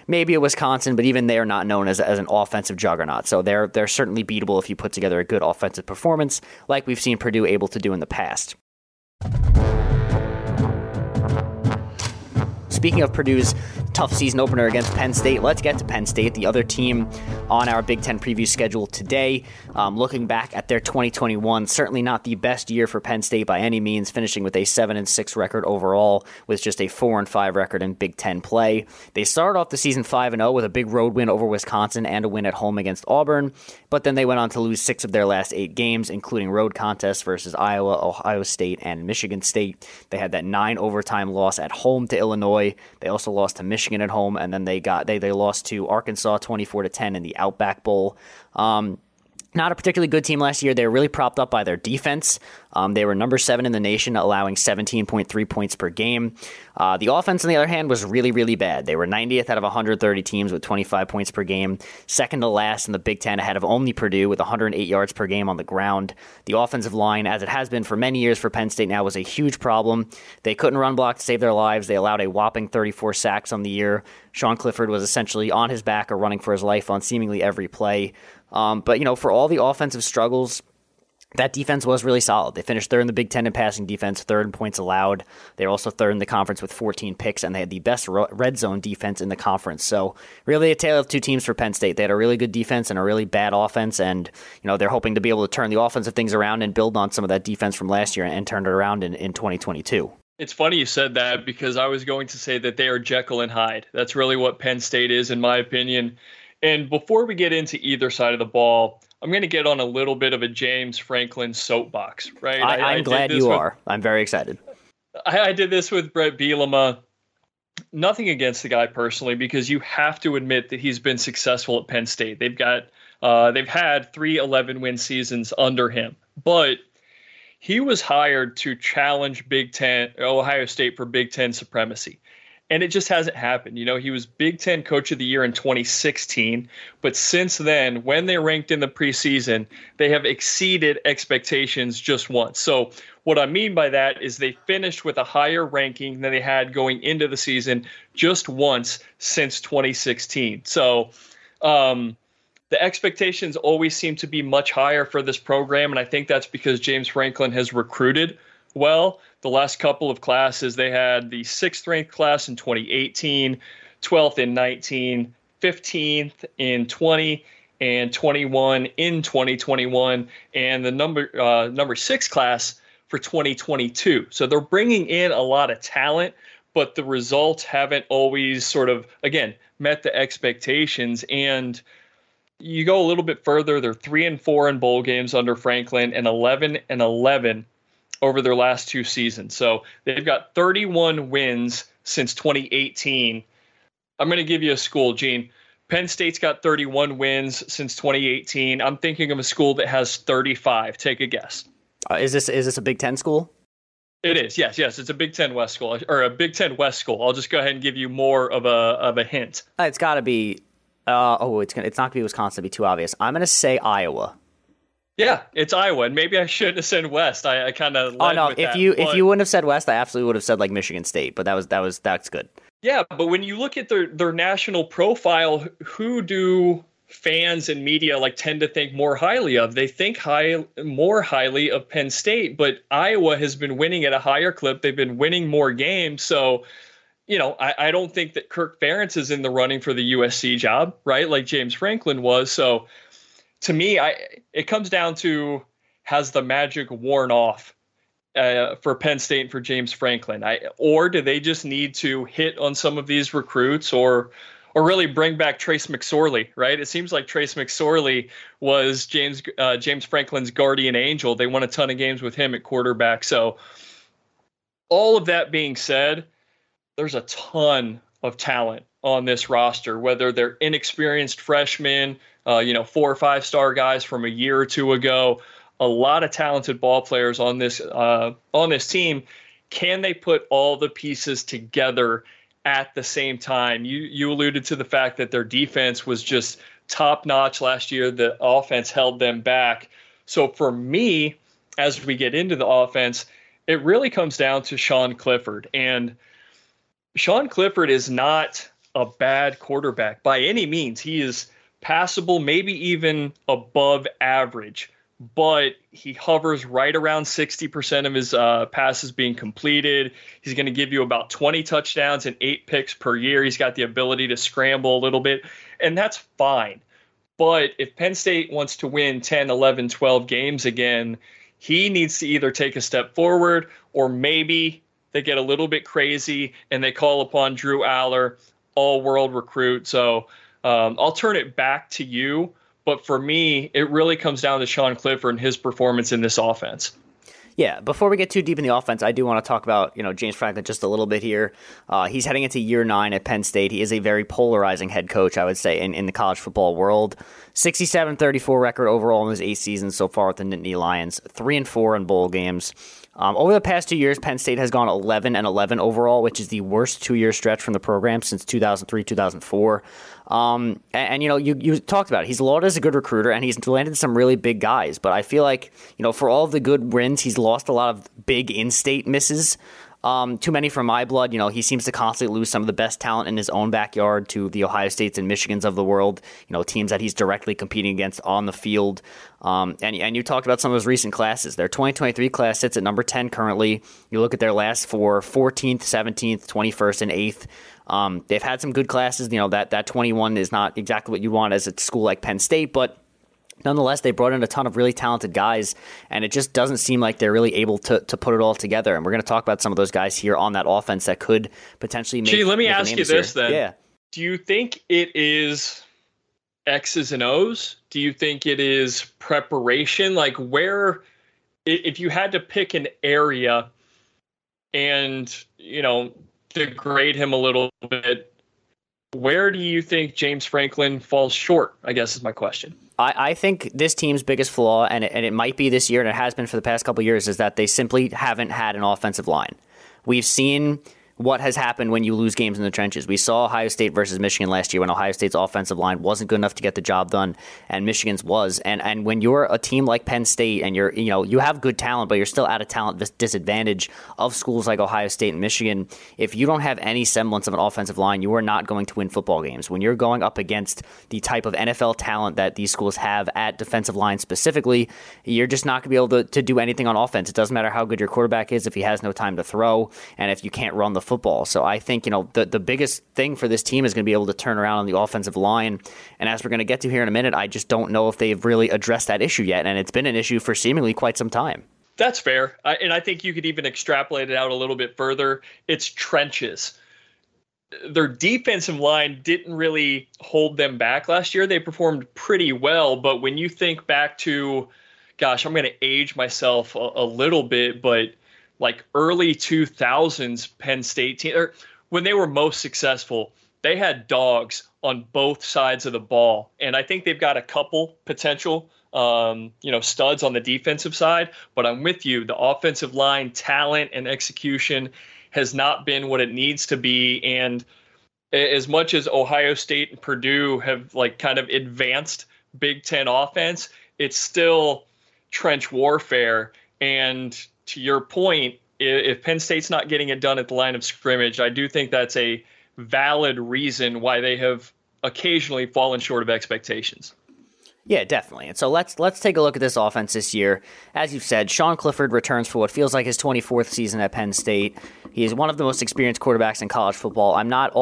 maybe a Wisconsin, but even they are not known as an offensive juggernaut. So they're certainly beatable if you put together a good offensive performance like we've seen Purdue able to do in the past. Speaking of Purdue's tough season opener against Penn State, let's get to Penn State, the other team on our Big Ten preview schedule today. Looking back at their 2021, certainly not the best year for Penn State by any means, finishing with a 7-6 record overall with just a 4-5 record in Big Ten play. They started off the season 5-0 with a big road win over Wisconsin and a win at home against Auburn, but then they went on to lose 6 of their last 8 games, including road contests versus Iowa, Ohio State, and Michigan State. They had that 9 overtime loss at home to Illinois. They also lost to Michigan at home, and then they lost to Arkansas 24-10 in the Outback Bowl. Not a particularly good team last year. They were really propped up by their defense. They were number 7 in the nation, allowing 17.3 points per game. The offense, on the other hand, was really, really bad. They were 90th out of 130 teams with 25 points per game, second to last in the Big Ten, ahead of only Purdue with 108 yards per game on the ground. The offensive line, as it has been for many years for Penn State now, was a huge problem. They couldn't run block to save their lives. They allowed a whopping 34 sacks on the year. Sean Clifford was essentially on his back or running for his life on seemingly every play. But, for all the offensive struggles, that defense was really solid. They finished 3rd in the Big Ten in passing defense, 3rd in points allowed. They were also 3rd in the conference with 14 picks, and they had the best red zone defense in the conference. So really a tale of two teams for Penn State. They had a really good defense and a really bad offense, and they're hoping to be able to turn the offensive things around and build on some of that defense from last year and turn it around in 2022. It's funny you said that, because I was going to say that they are Jekyll and Hyde. That's really what Penn State is, in my opinion. And before we get into either side of the ball, I'm going to get on a little bit of a James Franklin soapbox, right? I'm glad you are. I'm very excited. I did this with Brett Bielema. Nothing against the guy personally, because you have to admit that he's been successful at Penn State. They've had 3 11-win seasons under him, but he was hired to challenge Ohio State for Big Ten supremacy. And it just hasn't happened. He was Big Ten Coach of the Year in 2016. But since then, when they ranked in the preseason, they have exceeded expectations just once. So what I mean by that is they finished with a higher ranking than they had going into the season just once since 2016. So the expectations always seem to be much higher for this program. And I think that's because James Franklin has recruited well. The last couple of classes, they had the 6th-ranked class in 2018, 12th in 19, 15th in 20, and 21 in 2021, and the number 6 class for 2022. So they're bringing in a lot of talent, but the results haven't always sort of, again, met the expectations. And you go a little bit further, they're 3-4 in bowl games under Franklin and 11-11 over their last 2 seasons. So they've got 31 wins since 2018. I'm going to give you a school, Gene. Penn State's got 31 wins since 2018. I'm thinking of a school that has 35. Take a guess. Is this a Big Ten school? It is. Yes. It's a Big Ten West school, or a Big Ten West school. I'll just go ahead and give you more of a hint. It's got to be. It's not going to be Wisconsin. To be too obvious. I'm going to say Iowa. Yeah, it's Iowa, and maybe I shouldn't have said West. I kind of led with that. If you wouldn't have said West, I absolutely would have said like Michigan State, but that's good. Yeah, but when you look at their national profile, who do fans and media tend to think more highly of? They think more highly of Penn State, but Iowa has been winning at a higher clip. They've been winning more games, so I don't think that Kirk Ferentz is in the running for the USC job, right? Like James Franklin was, so. To me, it comes down to, has the magic worn off for Penn State and for James Franklin? Or do they just need to hit on some of these recruits, or or really bring back Trace McSorley, right? It seems like Trace McSorley was James Franklin's guardian angel. They won a ton of games with him at quarterback. So all of that being said, there's a ton of talent on this roster, whether they're inexperienced freshmen, 4 or 5 star guys from a year or two ago. A lot of talented ball players on this team. Can they put all the pieces together at the same time? You alluded to the fact that their defense was just top notch last year. The offense held them back. So for me, as we get into the offense, it really comes down to Sean Clifford. And Sean Clifford is not a bad quarterback by any means. He is passable, maybe even above average, but he hovers right around 60% of his passes being completed. He's going to give you about 20 touchdowns and 8 picks per year. He's got the ability to scramble a little bit, and that's fine. But if Penn State wants to win 10, 11, 12 games again, he needs to either take a step forward, or maybe they get a little bit crazy and they call upon Drew Allar, all-world recruit. So I'll turn it back to you. But for me, it really comes down to Sean Clifford and his performance in this offense. Yeah, before we get too deep in the offense, I do want to talk about James Franklin just a little bit here. He's heading into year 9 at Penn State. He is a very polarizing head coach, I would say, in the college football world. 67-34 record overall in his 8 seasons so far with the Nittany Lions, 3-4 in bowl games. Over the past 2 years, Penn State has gone 11-11 overall, which is the worst 2-year stretch from the program since 2003, 2004. You talked about it. He's lauded as a good recruiter, and he's landed some really big guys. But I feel like, for all of the good wins, he's lost a lot of big in-state misses. Too many from my blood. He seems to constantly lose some of the best talent in his own backyard to the Ohio States and Michigans of the world, teams that he's directly competing against on the field. And you talked about some of those recent classes. Their 2023 class sits at number 10 currently. You look at their last 4, 14th, 17th, 21st, and 8th. They've had some good classes. That 21 is not exactly what you want as a school like Penn State, but nonetheless, they brought in a ton of really talented guys, and it just doesn't seem like they're really able to put it all together. And we're going to talk about some of those guys here on that offense that could potentially make. Gee, let me ask you this then. Yeah. Do you think it is X's and O's? Do you think it is preparation? Like, where, if you had to pick an area and, degrade him a little bit, where do you think James Franklin falls short, I guess is my question. I think this team's biggest flaw, and it might be this year, and it has been for the past couple of years, is that they simply haven't had an offensive line. We've seen what has happened when you lose games in the trenches. We saw Ohio State versus Michigan last year when Ohio State's offensive line wasn't good enough to get the job done, and Michigan's was. And when you're a team like Penn State and you have good talent, but you're still at a talent disadvantage of schools like Ohio State and Michigan, if you don't have any semblance of an offensive line, you are not going to win football games. When you're going up against the type of NFL talent that these schools have at defensive line specifically, you're just not going to be able to do anything on offense. It doesn't matter how good your quarterback is if he has no time to throw and if you can't run the football. So I think, the biggest thing for this team is going to be able to turn around on the offensive line. And as we're going to get to here in a minute, I just don't know if they've really addressed that issue yet. And it's been an issue for seemingly quite some time. That's fair. And I think you could even extrapolate it out a little bit further. It's trenches. Their defensive line didn't really hold them back last year. They performed pretty well. But when you think back to, gosh, I'm going to age myself a little bit, but like early 2000s Penn State team, or when they were most successful, they had dogs on both sides of the ball. And I think they've got a couple potential, studs on the defensive side, but I'm with you. The offensive line talent and execution has not been what it needs to be. And as much as Ohio State and Purdue have like kind of advanced Big Ten offense, it's still trench warfare. And to your point, if Penn State's not getting it done at the line of scrimmage, I do think that's a valid reason why they have occasionally fallen short of expectations. Yeah, definitely. And so let's take a look at this offense this year. As you've said, Sean Clifford returns for what feels like his 24th season at Penn State. He is one of the most experienced quarterbacks in college football. I'm not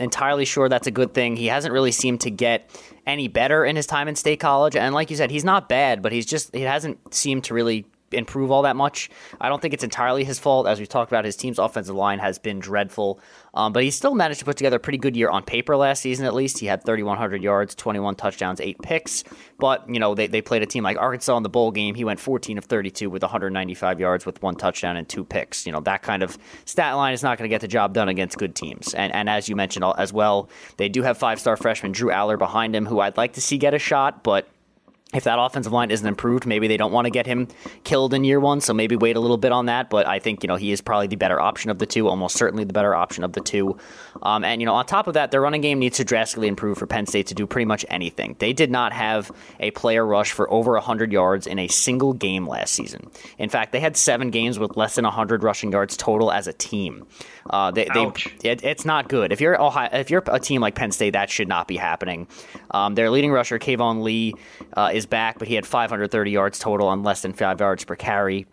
entirely sure that's a good thing. He hasn't really seemed to get any better in his time in State College. And like you said, he's not bad, but he hasn't seemed to really improve all that much. I don't think it's entirely his fault. As we've talked about, his team's offensive line has been dreadful. But he still managed to put together a pretty good year on paper last season, at least. He had 3,100 yards, 21 touchdowns, 8 picks. But, you know, they played a team like Arkansas in the bowl game. He went 14 of 32 with 195 yards with 1 touchdown and 2 picks. You know, that kind of stat line is not going to get the job done against good teams. And as you mentioned as well, they do have five-star freshman Drew Allar behind him, who I'd like to see get a shot, but if that offensive line isn't improved, maybe they don't want to get him killed in year one, so maybe wait a little bit on that. But I think, you know, he is probably the better option of the two, almost certainly the better option of the two. And, you know, on top of that, their running game needs to drastically improve for Penn State to do pretty much anything. They did not have a player rush for over 100 yards in a single game last season. In fact, they had 7 games with less than 100 rushing yards total as a team. It's not good. If you're a team like Penn State, that should not be happening. Their leading rusher, Kayvon Lee, is back, but he had 530 yards total on less than 5 yards per carry.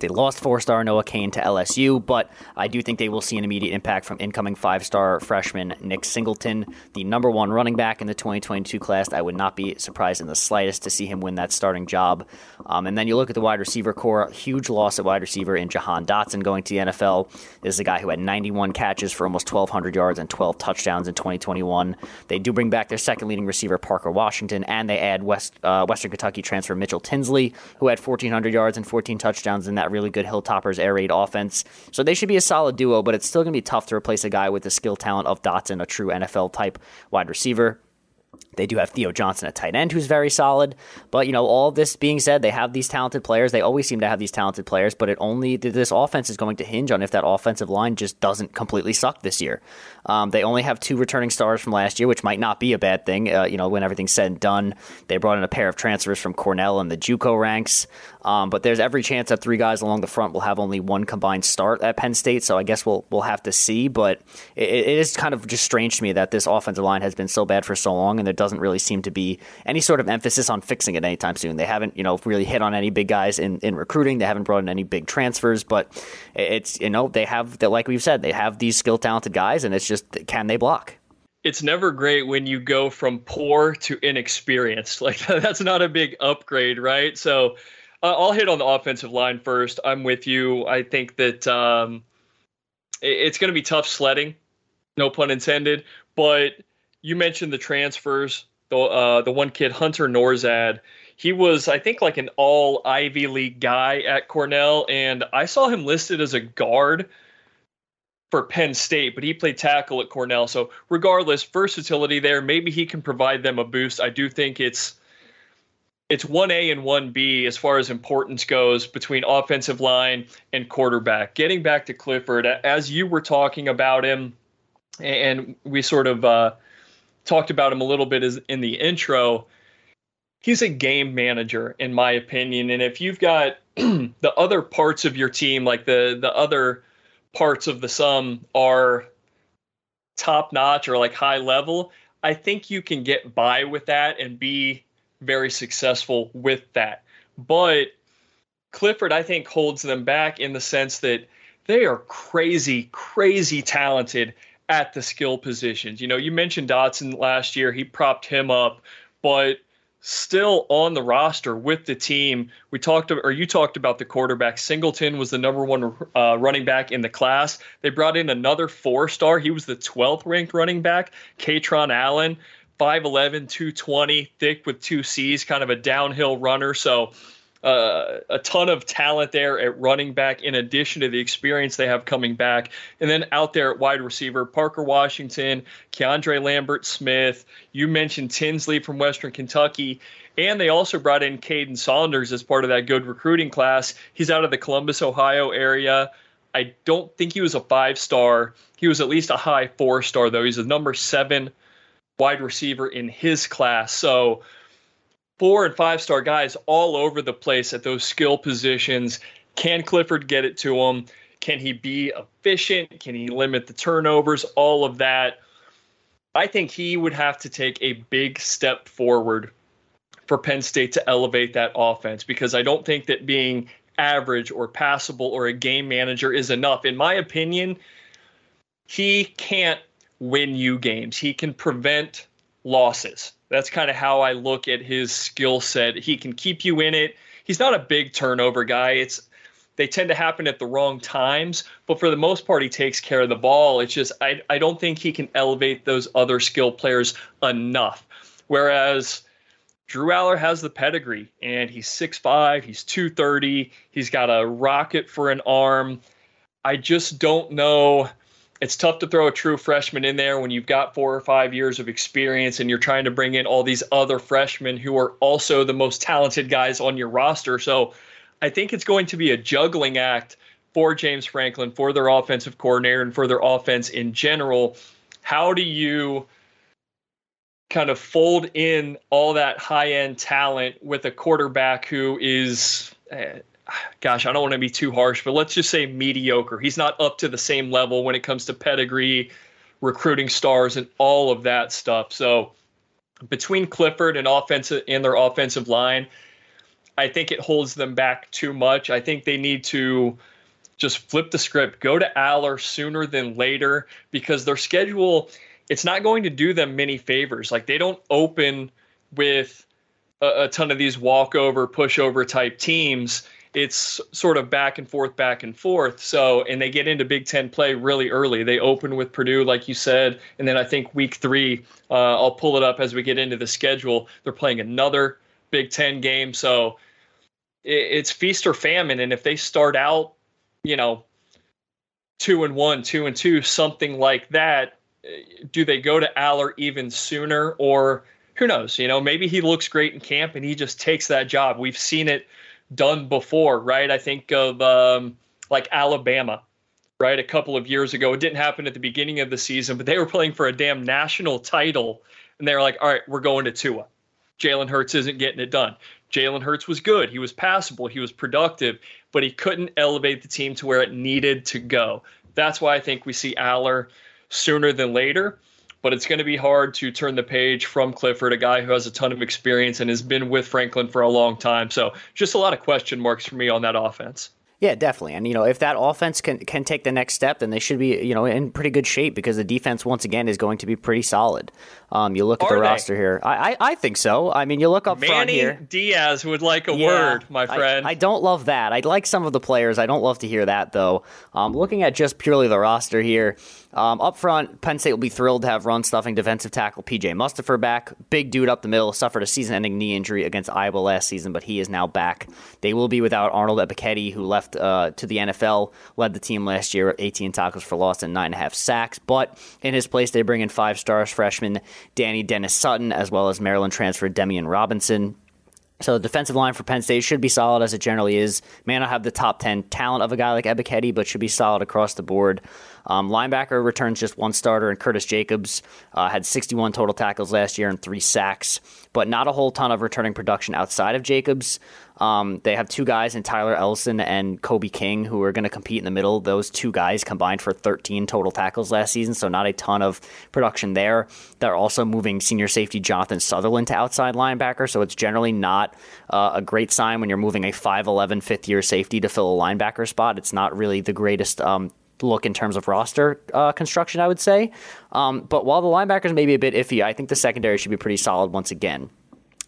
They lost 4-star Noah Kane to LSU, but I do think they will see an immediate impact from incoming 5-star freshman Nick Singleton, the number 1 running back in the 2022 class. I would not be surprised in the slightest to see him win that starting job. And then you look at the wide receiver core, huge loss at wide receiver in Jahan Dotson going to the NFL. This is a guy who had 91 catches for almost 1,200 yards and 12 touchdowns in 2021. They do bring back their second leading receiver, Parker Washington, and they add Western Kentucky transfer Mitchell Tinsley, who had 1,400 yards and 14 touchdowns in that really good Hilltoppers air raid offense. So they should be a solid duo, but it's still going to be tough to replace a guy with the skill talent of Dotson, a true NFL-type wide receiver. They do have Theo Johnson, a tight end, who's very solid. But, you know, all this being said, they have these talented players. They always seem to have these talented players, but this offense is going to hinge on if that offensive line just doesn't completely suck this year. They only have 2 returning stars from last year, which might not be a bad thing. You know, when everything's said and done, they brought in a pair of transfers from Cornell and the JUCO ranks. But there's every chance that 3 guys along the front will have only 1 combined start at Penn State. So I guess we'll have to see. But it is kind of just strange to me that this offensive line has been so bad for so long, and there doesn't really seem to be any sort of emphasis on fixing it anytime soon. They haven't, you know, really hit on any big guys in recruiting. They haven't brought in any big transfers, but it's, you know, they have that, like we've said, they have these skilled, talented guys, and it's just, can they block? It's never great when you go from poor to inexperienced. Like, that's not a big upgrade, right? So I'll hit on the offensive line first. I'm with you. I think that it's going to be tough sledding, no pun intended, but you mentioned the transfers. The one kid, Hunter Norzad, he was, I think, like an all Ivy League guy at Cornell, and I saw him listed as a guard for Penn State, but he played tackle at Cornell. So regardless, versatility there. Maybe he can provide them a boost. I do think it's 1A and 1B as far as importance goes between offensive line and quarterback. Getting back to Clifford, as you were talking about him, and we sort of talked about him a little bit in the intro, he's a game manager, in my opinion. And if you've got the other parts of your team, like the other parts of the sum are top-notch or like high level, I think you can get by with that and be very successful with that. But Clifford, I think, holds them back in the sense that they are crazy, crazy talented at the skill positions. You know, you mentioned Dotson last year. He propped him up, but still on the roster with the team. You talked about the quarterback. Singleton was the number 1 running back in the class. They brought in another 4-star. He was the 12th ranked running back, Katron Allen, 5'11", 220, thick with 2 C's, kind of a downhill runner. So a ton of talent there at running back in addition to the experience they have coming back. And then out there at wide receiver, Parker Washington, Keandre Lambert-Smith. You mentioned Tinsley from Western Kentucky. And they also brought in Caden Saunders as part of that good recruiting class. He's out of the Columbus, Ohio area. I don't think he was a 5-star. He was at least a high 4-star, though. He's the number 7 wide receiver in his class. So 4- and 5-star guys all over the place at those skill positions. Can Clifford get it to him? Can he be efficient? Can he limit the turnovers? All of that. I think he would have to take a big step forward for Penn State to elevate that offense, because I don't think that being average or passable or a game manager is enough. In my opinion, he can't win you games. He can prevent losses. That's kind of how I look at his skill set. He can keep you in it. he's not a big turnover guy. They tend to happen at the wrong times, but for the most part, he takes care of the ball. It's just I don't think he can elevate those other skill players enough. Whereas Drew Allar has the pedigree, and he's 6'5", he's 230, he's got a rocket for an arm. I just don't know. It's tough to throw a true freshman in there when you've got 4 or 5 years of experience and you're trying to bring in all these other freshmen who are also the most talented guys on your roster. So I think it's going to be a juggling act for James Franklin, for their offensive coordinator, and for their offense in general. How do you kind of fold in all that high-end talent with a quarterback who is, gosh, I don't want to be too harsh, but let's just say mediocre. He's not up to the same level when it comes to pedigree, recruiting stars, and all of that stuff. So between Clifford and their offensive line, I think it holds them back too much. I think they need to just flip the script, go to Allar sooner than later, because their schedule, it's not going to do them many favors. Like, they don't open with a ton of these walkover, pushover type teams. It's sort of back and forth. So, and they get into Big Ten play really early. They open with Purdue, like you said, and then I think week 3, I'll pull it up as we get into the schedule, they're playing another Big Ten game. So it's feast or famine. And if they start out, 2-1, 2-2, something like that, do they go to Allar even sooner? Or who knows? Maybe he looks great in camp and he just takes that job. We've seen it done before, right? I think of like Alabama, right? A couple of years ago. It didn't happen at the beginning of the season, but they were playing for a damn national title. And they were like, all right, we're going to Tua. Jalen Hurts isn't getting it done. Jalen Hurts was good. He was passable. He was productive, but he couldn't elevate the team to where it needed to go. That's why I think we see Allar sooner than later, but it's going to be hard to turn the page from Clifford, a guy who has a ton of experience and has been with Franklin for a long time. So just a lot of question marks for me on that offense. Yeah, definitely. And, if that offense can take the next step, then they should be, in pretty good shape, because the defense, once again, is going to be pretty solid. You look at the roster here. I think so. I mean, you look up front here. Manny Diaz would like a word, my friend. I don't love that. I like some of the players. I don't love to hear that, though. Looking at just purely the roster here, up front, Penn State will be thrilled to have run-stuffing defensive tackle P.J. Mustipher back. Big dude up the middle, suffered a season-ending knee injury against Iowa last season, but he is now back. They will be without Arnold Epichetti, who left to the NFL, led the team last year, 18 tackles for loss and 9.5 sacks. But in his place, they bring in 5-stars freshman Danny Dennis-Sutton, as well as Maryland transfer Demian Robinson. So the defensive line for Penn State should be solid, as it generally is. May not have the top 10 talent of a guy like Ebichedi, but should be solid across the board. Linebacker returns just one starter, and Curtis Jacobs had 61 total tackles last year and 3 sacks, but not a whole ton of returning production outside of Jacobs. They have 2 guys in Tyler Ellison and Kobe King who are going to compete in the middle. Those 2 guys combined for 13 total tackles last season, so not a ton of production there. They're also moving senior safety Jonathan Sutherland to outside linebacker, so it's generally not a great sign when you're moving a 5'11", fifth-year safety to fill a linebacker spot. It's not really the greatest look in terms of roster construction, I would say. But while the linebackers may be a bit iffy, I think the secondary should be pretty solid once again.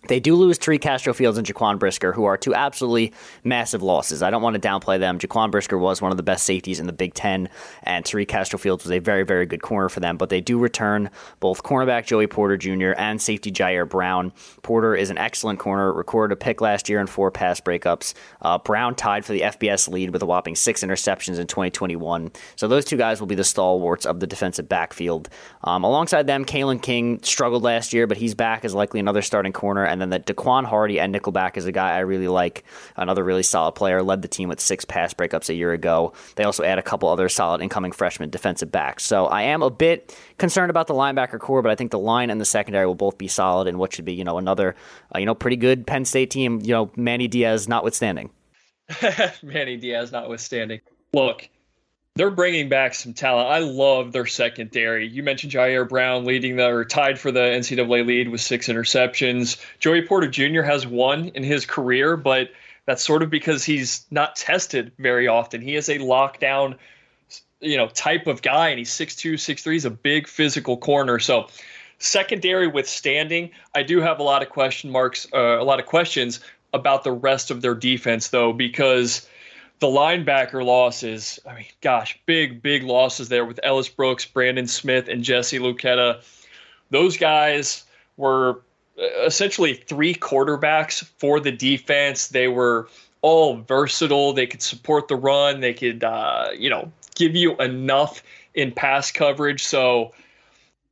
They do lose Tariq Castro-Fields and Jaquan Brisker, who are 2 absolutely massive losses. I don't want to downplay them. Jaquan Brisker was one of the best safeties in the Big Ten, and Tariq Castro-Fields was a very, very good corner for them. But they do return both cornerback Joey Porter Jr. and safety Jair Brown. Porter is an excellent corner, recorded a pick last year and 4 pass breakups. Brown tied for the FBS lead with a whopping 6 interceptions in 2021. So those 2 guys will be the stalwarts of the defensive backfield. Alongside them, Kalen King struggled last year, but he's back as likely another starting corner. And then that Daquan Hardy at nickelback is a guy I really like, another really solid player, led the team with 6 pass breakups a year ago. They also add a couple other solid incoming freshmen defensive backs. So I am a bit concerned about the linebacker core, but I think the line and the secondary will both be solid in what should be, another, pretty good Penn State team, Manny Diaz notwithstanding. Manny Diaz notwithstanding. Look, they're bringing back some talent. I love their secondary. You mentioned Jair Brown tied for the NCAA lead with 6 interceptions. Joey Porter Jr. has 1 in his career, but that's sort of because he's not tested very often. He is a lockdown, type of guy, and he's 6'2", 6'3". He's a big physical corner. So secondary withstanding, I do have a lot of questions about the rest of their defense, though, because the linebacker losses, I mean, gosh, big losses there with Ellis Brooks, Brandon Smith, and Jesse Luketa. Those guys were essentially three quarterbacks for the defense. They were all versatile. They could support the run. They could, give you enough in pass coverage. So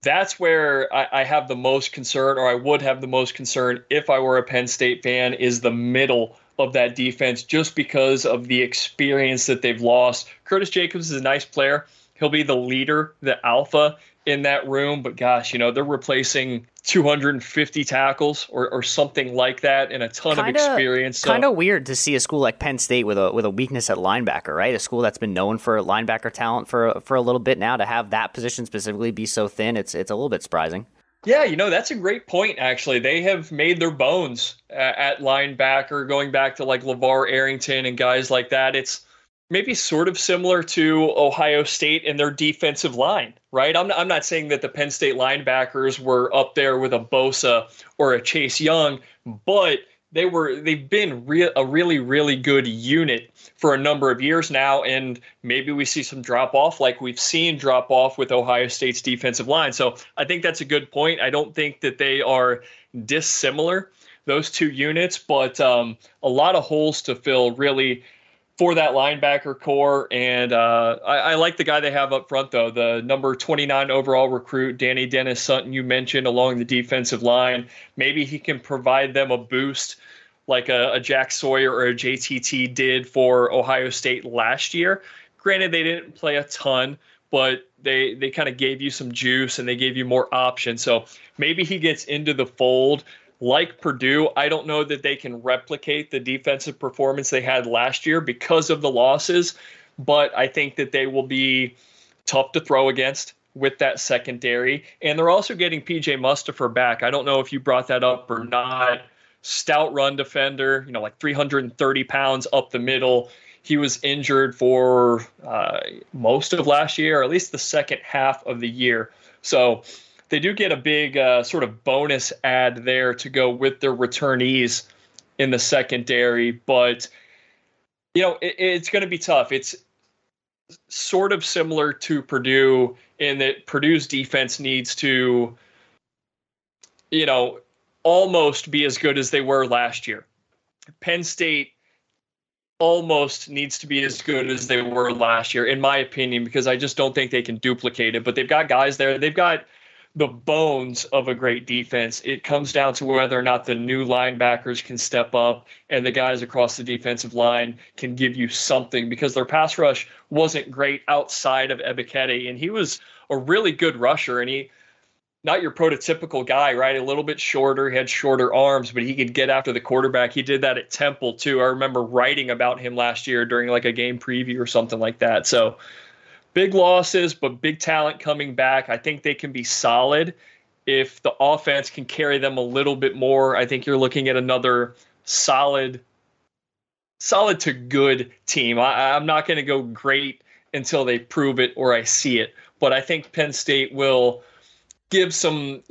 that's where I have the most concern, or I would have the most concern if I were a Penn State fan, is the middle of that defense, just because of the experience that they've lost. Curtis Jacobs is a nice player. He'll be the leader, the alpha in that room. But gosh, they're replacing 250 tackles or something like that, and a ton of experience. So, kind of weird to see a school like Penn State with a weakness at linebacker, right? A school that's been known for linebacker talent for a little bit now, to have that position specifically be so thin. It's a little bit surprising. Yeah, that's a great point, actually. They have made their bones at linebacker, going back to like LeVar Arrington and guys like that. It's maybe sort of similar to Ohio State and their defensive line, right? I'm not saying that the Penn State linebackers were up there with a Bosa or a Chase Young, but they've been a really, really good unit for a number of years now, and maybe we see some drop-off like we've seen drop-off with Ohio State's defensive line. So I think that's a good point. I don't think that they are dissimilar, those two units, but a lot of holes to fill, really, for that linebacker core. And I like the guy they have up front, though, the number 29 overall recruit, Danny Dennis-Sutton, you mentioned, along the defensive line. Maybe he can provide them a boost like a Jack Sawyer or a JTT did for Ohio State last year. Granted, they didn't play a ton, but they kind of gave you some juice and they gave you more options. So maybe he gets into the fold. Like Purdue, I don't know that they can replicate the defensive performance they had last year because of the losses, but I think that they will be tough to throw against with that secondary. And they're also getting P.J. Mustipher back. I don't know if you brought that up or not. Stout run defender, like 330 pounds up the middle. He was injured for most of last year, or at least the second half of the year. So they do get a big sort of bonus add there to go with their returnees in the secondary. But, it's going to be tough. It's sort of similar to Purdue in that Purdue's defense needs to, almost be as good as they were last year. Penn State almost needs to be as good as they were last year, in my opinion, because I just don't think they can duplicate it. But they've got guys there. They've got the bones of a great defense. It comes down to whether or not the new linebackers can step up and the guys across the defensive line can give you something, because their pass rush wasn't great outside of Ebiketie, and he was a really good rusher, and he, not your prototypical guy, right? A little bit shorter, he had shorter arms, but he could get after the quarterback. He did that at Temple too. I remember writing about him last year during like a game preview or something like that. So big losses, but big talent coming back. I think they can be solid if the offense can carry them a little bit more. I think you're looking at another solid to good team. I'm not going to go great until they prove it or I see it, but I think Penn State will give some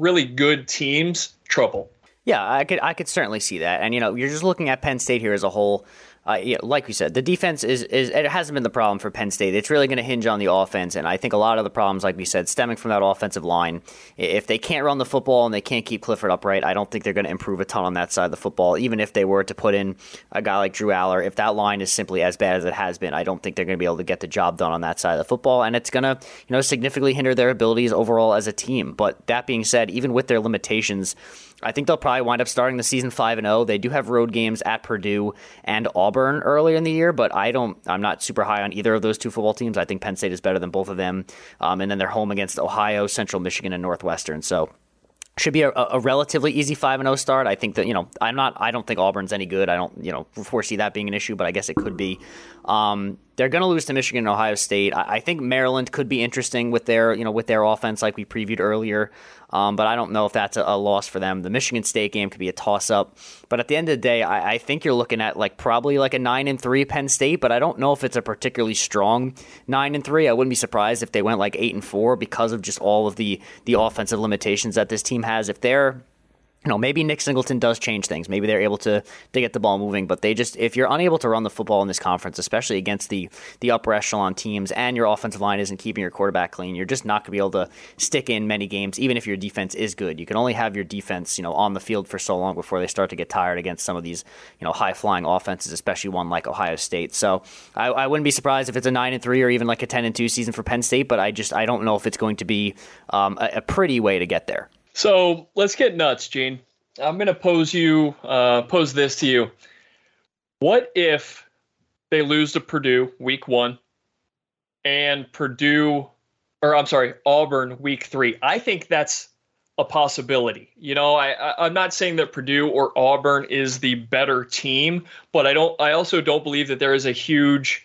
really good teams trouble. Yeah, I could certainly see that. And, you're just looking at Penn State here as a whole. Like we said, the defense is it hasn't been the problem for Penn State. It's really going to hinge on the offense, and I think a lot of the problems, like we said, stemming from that offensive line. If they can't run the football and they can't keep Clifford upright, I don't think they're going to improve a ton on that side of the football. Even if they were to put in a guy like Drew Allar, if that line is simply as bad as it has been, I don't think they're going to be able to get the job done on that side of the football, and it's going to significantly hinder their abilities overall as a team. But that being said, even with their limitations, I think they'll probably wind up starting the season 5-0. They do have road games at Purdue and Auburn earlier in the year, but I'm not super high on either of those two football teams. I think Penn State is better than both of them. And then they're home against Ohio, Central Michigan, and Northwestern. So should be a relatively easy 5-0 start. I think that, I don't think Auburn's any good. I don't, foresee that being an issue, but I guess it could be. They're going to lose to Michigan and Ohio State. I think Maryland could be interesting with their offense, like we previewed earlier. But I don't know if that's a loss for them. The Michigan State game could be a toss-up. But at the end of the day, I think you're looking at probably a 9-3 Penn State, but I don't know if it's a particularly strong 9-3. I wouldn't be surprised if they went 8-4 because of just all of the offensive limitations that this team has. If they're you know, maybe Nick Singleton does change things. Maybe they're able to get the ball moving, but they just, if you're unable to run the football in this conference, especially against the upper echelon teams, and your offensive line isn't keeping your quarterback clean, you're just not going to be able to stick in many games, even if your defense is good. You can only have your defense, you know, on the field for so long before they start to get tired against some of these, you know, high-flying offenses, especially one like Ohio State. So I wouldn't be surprised if it's a 9-3 or even like a 10-2 season for Penn State, but I don't know if it's going to be a pretty way to get there. So let's get nuts, Gene. I'm going to pose this to you. What if they lose to Purdue week one and Auburn week three? I think that's a possibility. You know, I'm not saying that Purdue or Auburn is the better team, but I also don't believe that there is a huge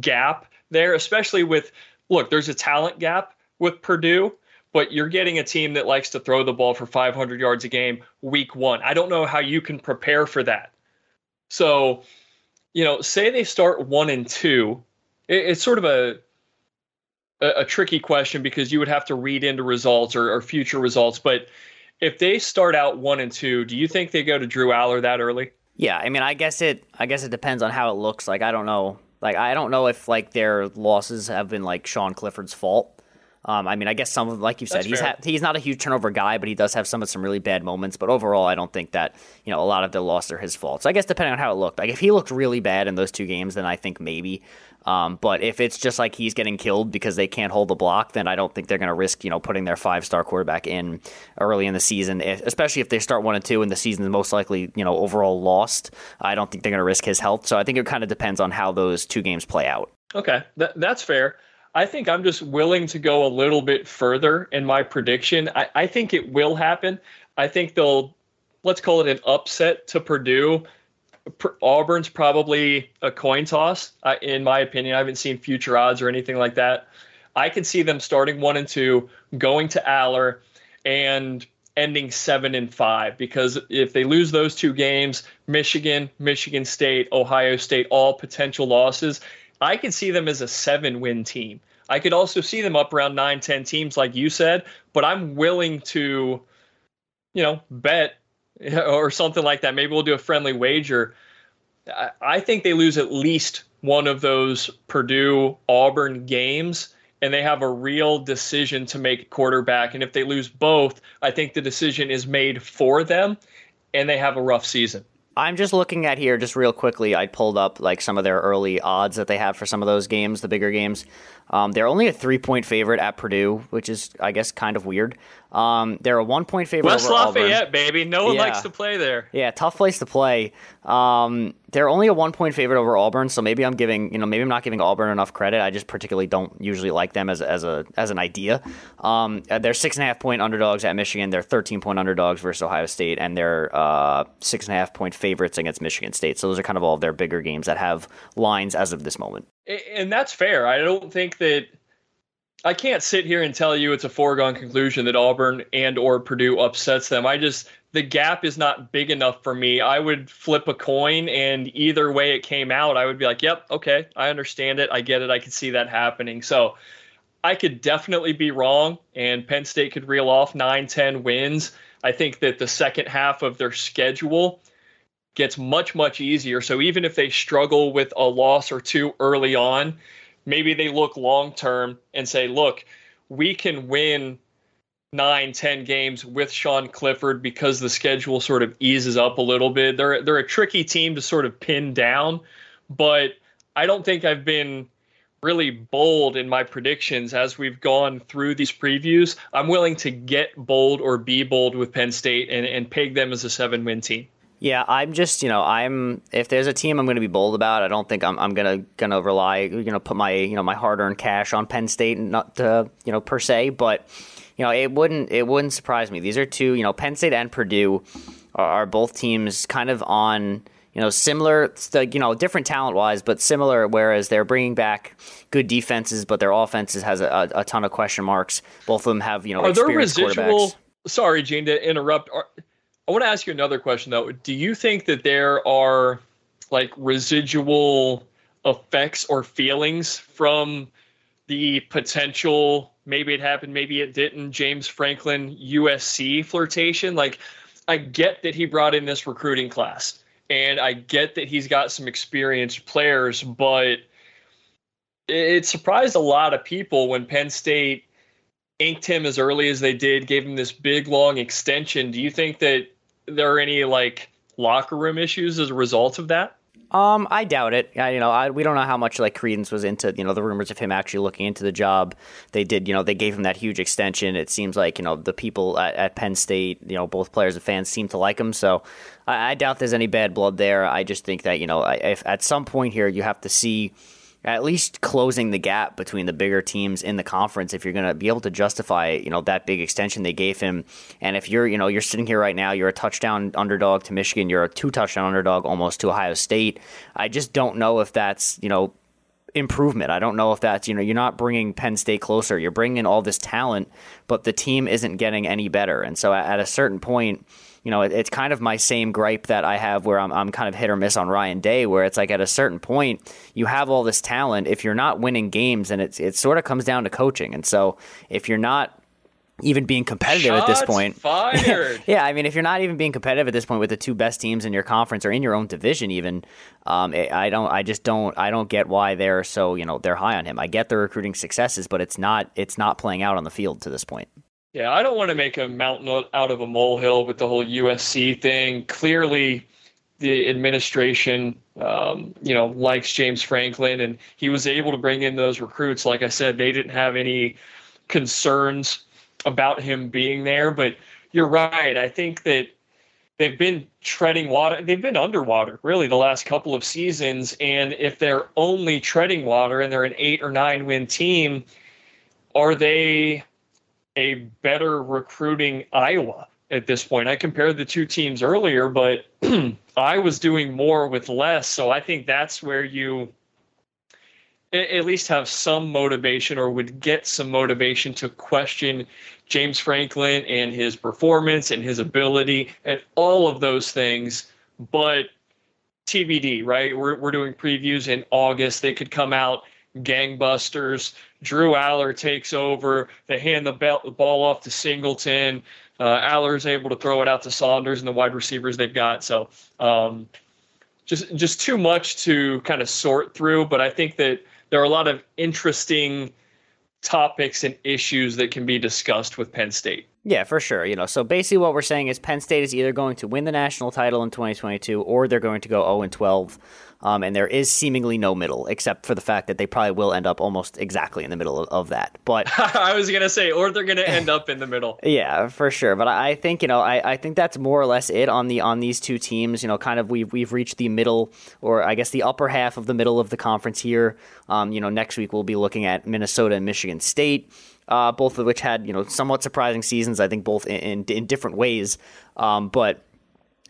gap there, especially with, look, there's a talent gap with Purdue, but you're getting a team that likes to throw the ball for 500 yards a game week one. I don't know how you can prepare for that. So, you know, say they start 1-2. It's sort of a tricky question because you would have to read into results or future results. But if they start out 1-2, do you think they go to Drew Allar that early? Yeah, I mean, I guess it depends on how it looks. Like, I don't know. Like, I don't know if like their losses have been like Sean Clifford's fault. I mean, I guess some of, like you said, that's he's not a huge turnover guy, but he does have some really bad moments. But overall, I don't think that, you know, a lot of the losses are his fault. So I guess depending on how it looked, like if he looked really bad in those two games, then I think maybe. But if it's just like he's getting killed because they can't hold the block, then I don't think they're going to risk, you know, putting their 5-star quarterback in early in the season, especially if they start 1-2 and the season is most likely, you know, overall lost. I don't think they're going to risk his health. So I think it kind of depends on how those two games play out. Okay, that's fair. I think I'm just willing to go a little bit further in my prediction. I think it will happen. I think they'll, let's call it an upset to Purdue. Auburn's probably a coin toss, in my opinion. I haven't seen future odds or anything like that. I could see them starting 1-2, going to Allar, and ending 7-5, because if they lose those two games, Michigan, Michigan State, Ohio State, all potential losses, I could see them as a 7-win team. I could also see them up around 9-10 teams, like you said, but I'm willing to, you know, bet or something like that. Maybe we'll do a friendly wager. I think they lose at least one of those Purdue-Auburn games, and they have a real decision to make quarterback. And if they lose both, I think the decision is made for them, and they have a rough season. I'm just looking at here just real quickly. I pulled up like some of their early odds that they have for some of those games, the bigger games. They're only a 3-point favorite at Purdue, which is, I guess, kind of weird. They're a 1-point favorite West over Lafayette, Auburn. West Lafayette, baby. No one likes to play there. Yeah, tough place to play. They're only a 1-point favorite over Auburn, so maybe I'm not giving Auburn enough credit. I just particularly don't usually like them as an idea. They're 6.5-point underdogs at Michigan. They're 13-point underdogs versus Ohio State, and they're 6.5-point favorites against Michigan State. So those are kind of all of their bigger games that have lines as of this moment. And that's fair. I don't think that I can't sit here and tell you it's a foregone conclusion that Auburn and or Purdue upsets them. The gap is not big enough for me. I would flip a coin, and either way it came out, I would be like, yep, okay, I understand it. I get it. I could see that happening. So I could definitely be wrong, and Penn State could reel off 9-10 wins. I think that the second half of their schedule gets much, much easier. So even if they struggle with a loss or two early on, maybe they look long-term and say, look, we can win 9-10 games with Sean Clifford because the schedule sort of eases up a little bit. They're a tricky team to sort of pin down, but I don't think I've been really bold in my predictions as we've gone through these previews. I'm willing to get bold or be bold with Penn State and peg them as a 7-win team. Yeah, I'm just, you know, if there's a team I'm going to be bold about, I don't think I'm going to rely, you know, put my, you know, my hard-earned cash on Penn State, and not to, you know, per se, but, you know, it wouldn't surprise me. These are two, you know, Penn State and Purdue are both teams kind of on, you know, similar, you know, different talent-wise, but similar, whereas they're bringing back good defenses, but their offenses has a ton of question marks. Both of them have, you know, experienced quarterbacks. Sorry, Gene, to interrupt. I want to ask you another question, though. Do you think that there are like residual effects or feelings from the potential, maybe it happened, maybe it didn't, James Franklin USC flirtation? Like, I get that he brought in this recruiting class, and I get that he's got some experienced players, but it surprised a lot of people when Penn State inked him as early as they did, gave him this big, long extension. Do you think that there are any locker room issues as a result of that? I doubt it. We don't know how much credence was into the rumors of him actually looking into the job. They did, they gave him that huge extension. It seems like the people at Penn State, both players and fans seem to like him. So I doubt there's any bad blood there. I just think that if at some point here you have to see at least closing the gap between the bigger teams in the conference if you're going to be able to justify, that big extension they gave him. And if you're, you're sitting here right now, you're a touchdown underdog to Michigan, you're a 2-touchdown underdog almost to Ohio State. I just don't know if that's, improvement. I don't know if that's, you're not bringing Penn State closer. You're bringing all this talent, but the team isn't getting any better. And so at a certain point, it's kind of my same gripe that I have where I'm kind of hit or miss on Ryan Day, where it's at a certain point you have all this talent. If you're not winning games, and it sort of comes down to coaching. And so if you're not even being competitive at this point, fired. Yeah, I mean, if you're not even being competitive at this point with the two best teams in your conference or in your own division, even, I don't get why they're so, they're high on him. I get the recruiting successes, but it's not playing out on the field to this point. Yeah, I don't want to make a mountain out of a molehill with the whole USC thing. Clearly, the administration, likes James Franklin, and he was able to bring in those recruits. Like I said, they didn't have any concerns about him being there. But you're right. I think that they've been treading water. They've been underwater, really, the last couple of seasons. And if they're only treading water and they're an 8 or 9 win team, are they a better recruiting Iowa at this point? I compared the two teams earlier, but I was doing more with less. So I think that's where you at least have some motivation, or would get some motivation, to question James Franklin and his performance and his ability and all of those things. But TBD, right? We're doing previews in August. They could come out gangbusters. Drew Allar takes over. They hand the ball off to Singleton. Allar's able to throw it out to Saunders and the wide receivers they've got. So just too much to kind of sort through. But I think that there are a lot of interesting topics and issues that can be discussed with Penn State. Yeah, for sure. So basically what we're saying is Penn State is either going to win the national title in 2022 or they're going to go 0-12. And there is seemingly no middle, except for the fact that they probably will end up almost exactly in the middle of that. But I was going to say, or they're going to end up in the middle. Yeah, for sure. But I think, I think that's more or less it on these two teams. Kind of we've reached the middle, or I guess the upper half of the middle of the conference here. Next week we'll be looking at Minnesota and Michigan State. Both of which had, somewhat surprising seasons, I think, both in different ways. But,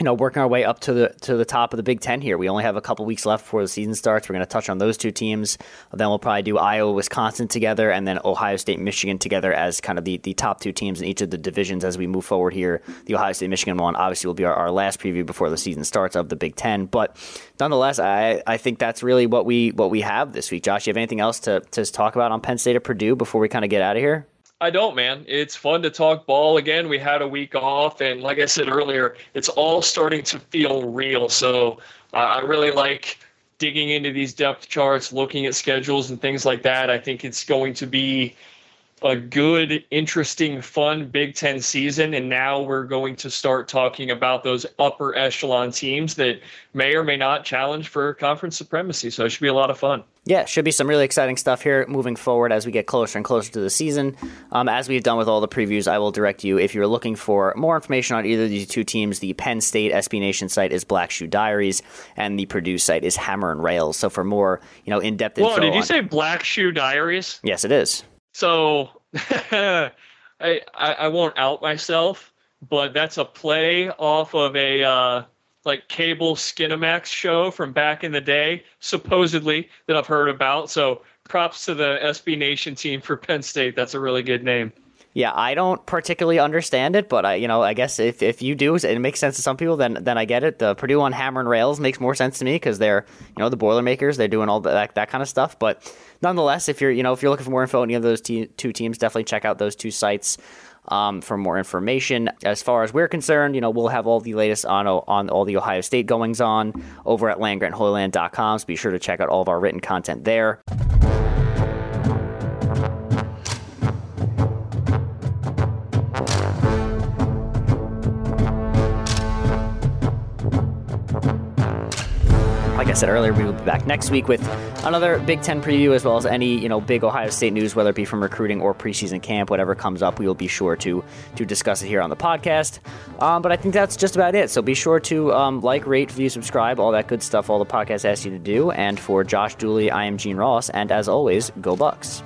working our way up to the top of the Big Ten here. We only have a couple weeks left before the season starts. We're going to touch on those two teams. Then we'll probably do Iowa, Wisconsin together, and then Ohio State, Michigan together as kind of the top two teams in each of the divisions as we move forward here. The Ohio State, Michigan one obviously will be our last preview before the season starts of the Big Ten. But nonetheless, I think that's really what we have this week. Josh, you have anything else to talk about on Penn State or Purdue before we kind of get out of here? I don't, man. It's fun to talk ball again. We had a week off, and like I said earlier, it's all starting to feel real. So I really like digging into these depth charts, looking at schedules and things like that. I think it's going to be a good, interesting, fun Big Ten season, and now we're going to start talking about those upper echelon teams that may or may not challenge for conference supremacy. So it should be a lot of fun. Yeah, should be some really exciting stuff here moving forward as we get closer and closer to the season. As we've done with all the previews, I will direct you, if you're looking for more information on either of these two teams, the Penn State SB Nation site is Black Shoe Diaries, and the Purdue site is Hammer and Rails. So for more, in-depth info. Whoa, did you say Black Shoe Diaries? Yes, it is. So I won't out myself, but that's a play off of a cable Skinamax show from back in the day, supposedly, that I've heard about. So props to the SB Nation team for Penn State. That's a really good name. Yeah, I don't particularly understand it, but I guess if you do, it makes sense to some people. Then I get it. The Purdue on hammer and rails makes more sense to me because they're the Boilermakers. They're doing all that kind of stuff. But nonetheless, if you're if you're looking for more info on any of those two teams, definitely check out those two sites for more information. As far as we're concerned, we'll have all the latest on all the Ohio State goings on over at landgranthoyland.com. So be sure to check out all of our written content there. I said earlier, we will be back next week with another Big Ten preview, as well as any big Ohio State news, whether it be from recruiting or preseason camp. Whatever comes up, we will be sure to discuss it here on the podcast. But I think that's just about it. So be sure to like, rate, view, subscribe, all that good stuff, all the podcast asks you to do. And for Josh Dooley, I am Gene Ross, and as always, go Bucks.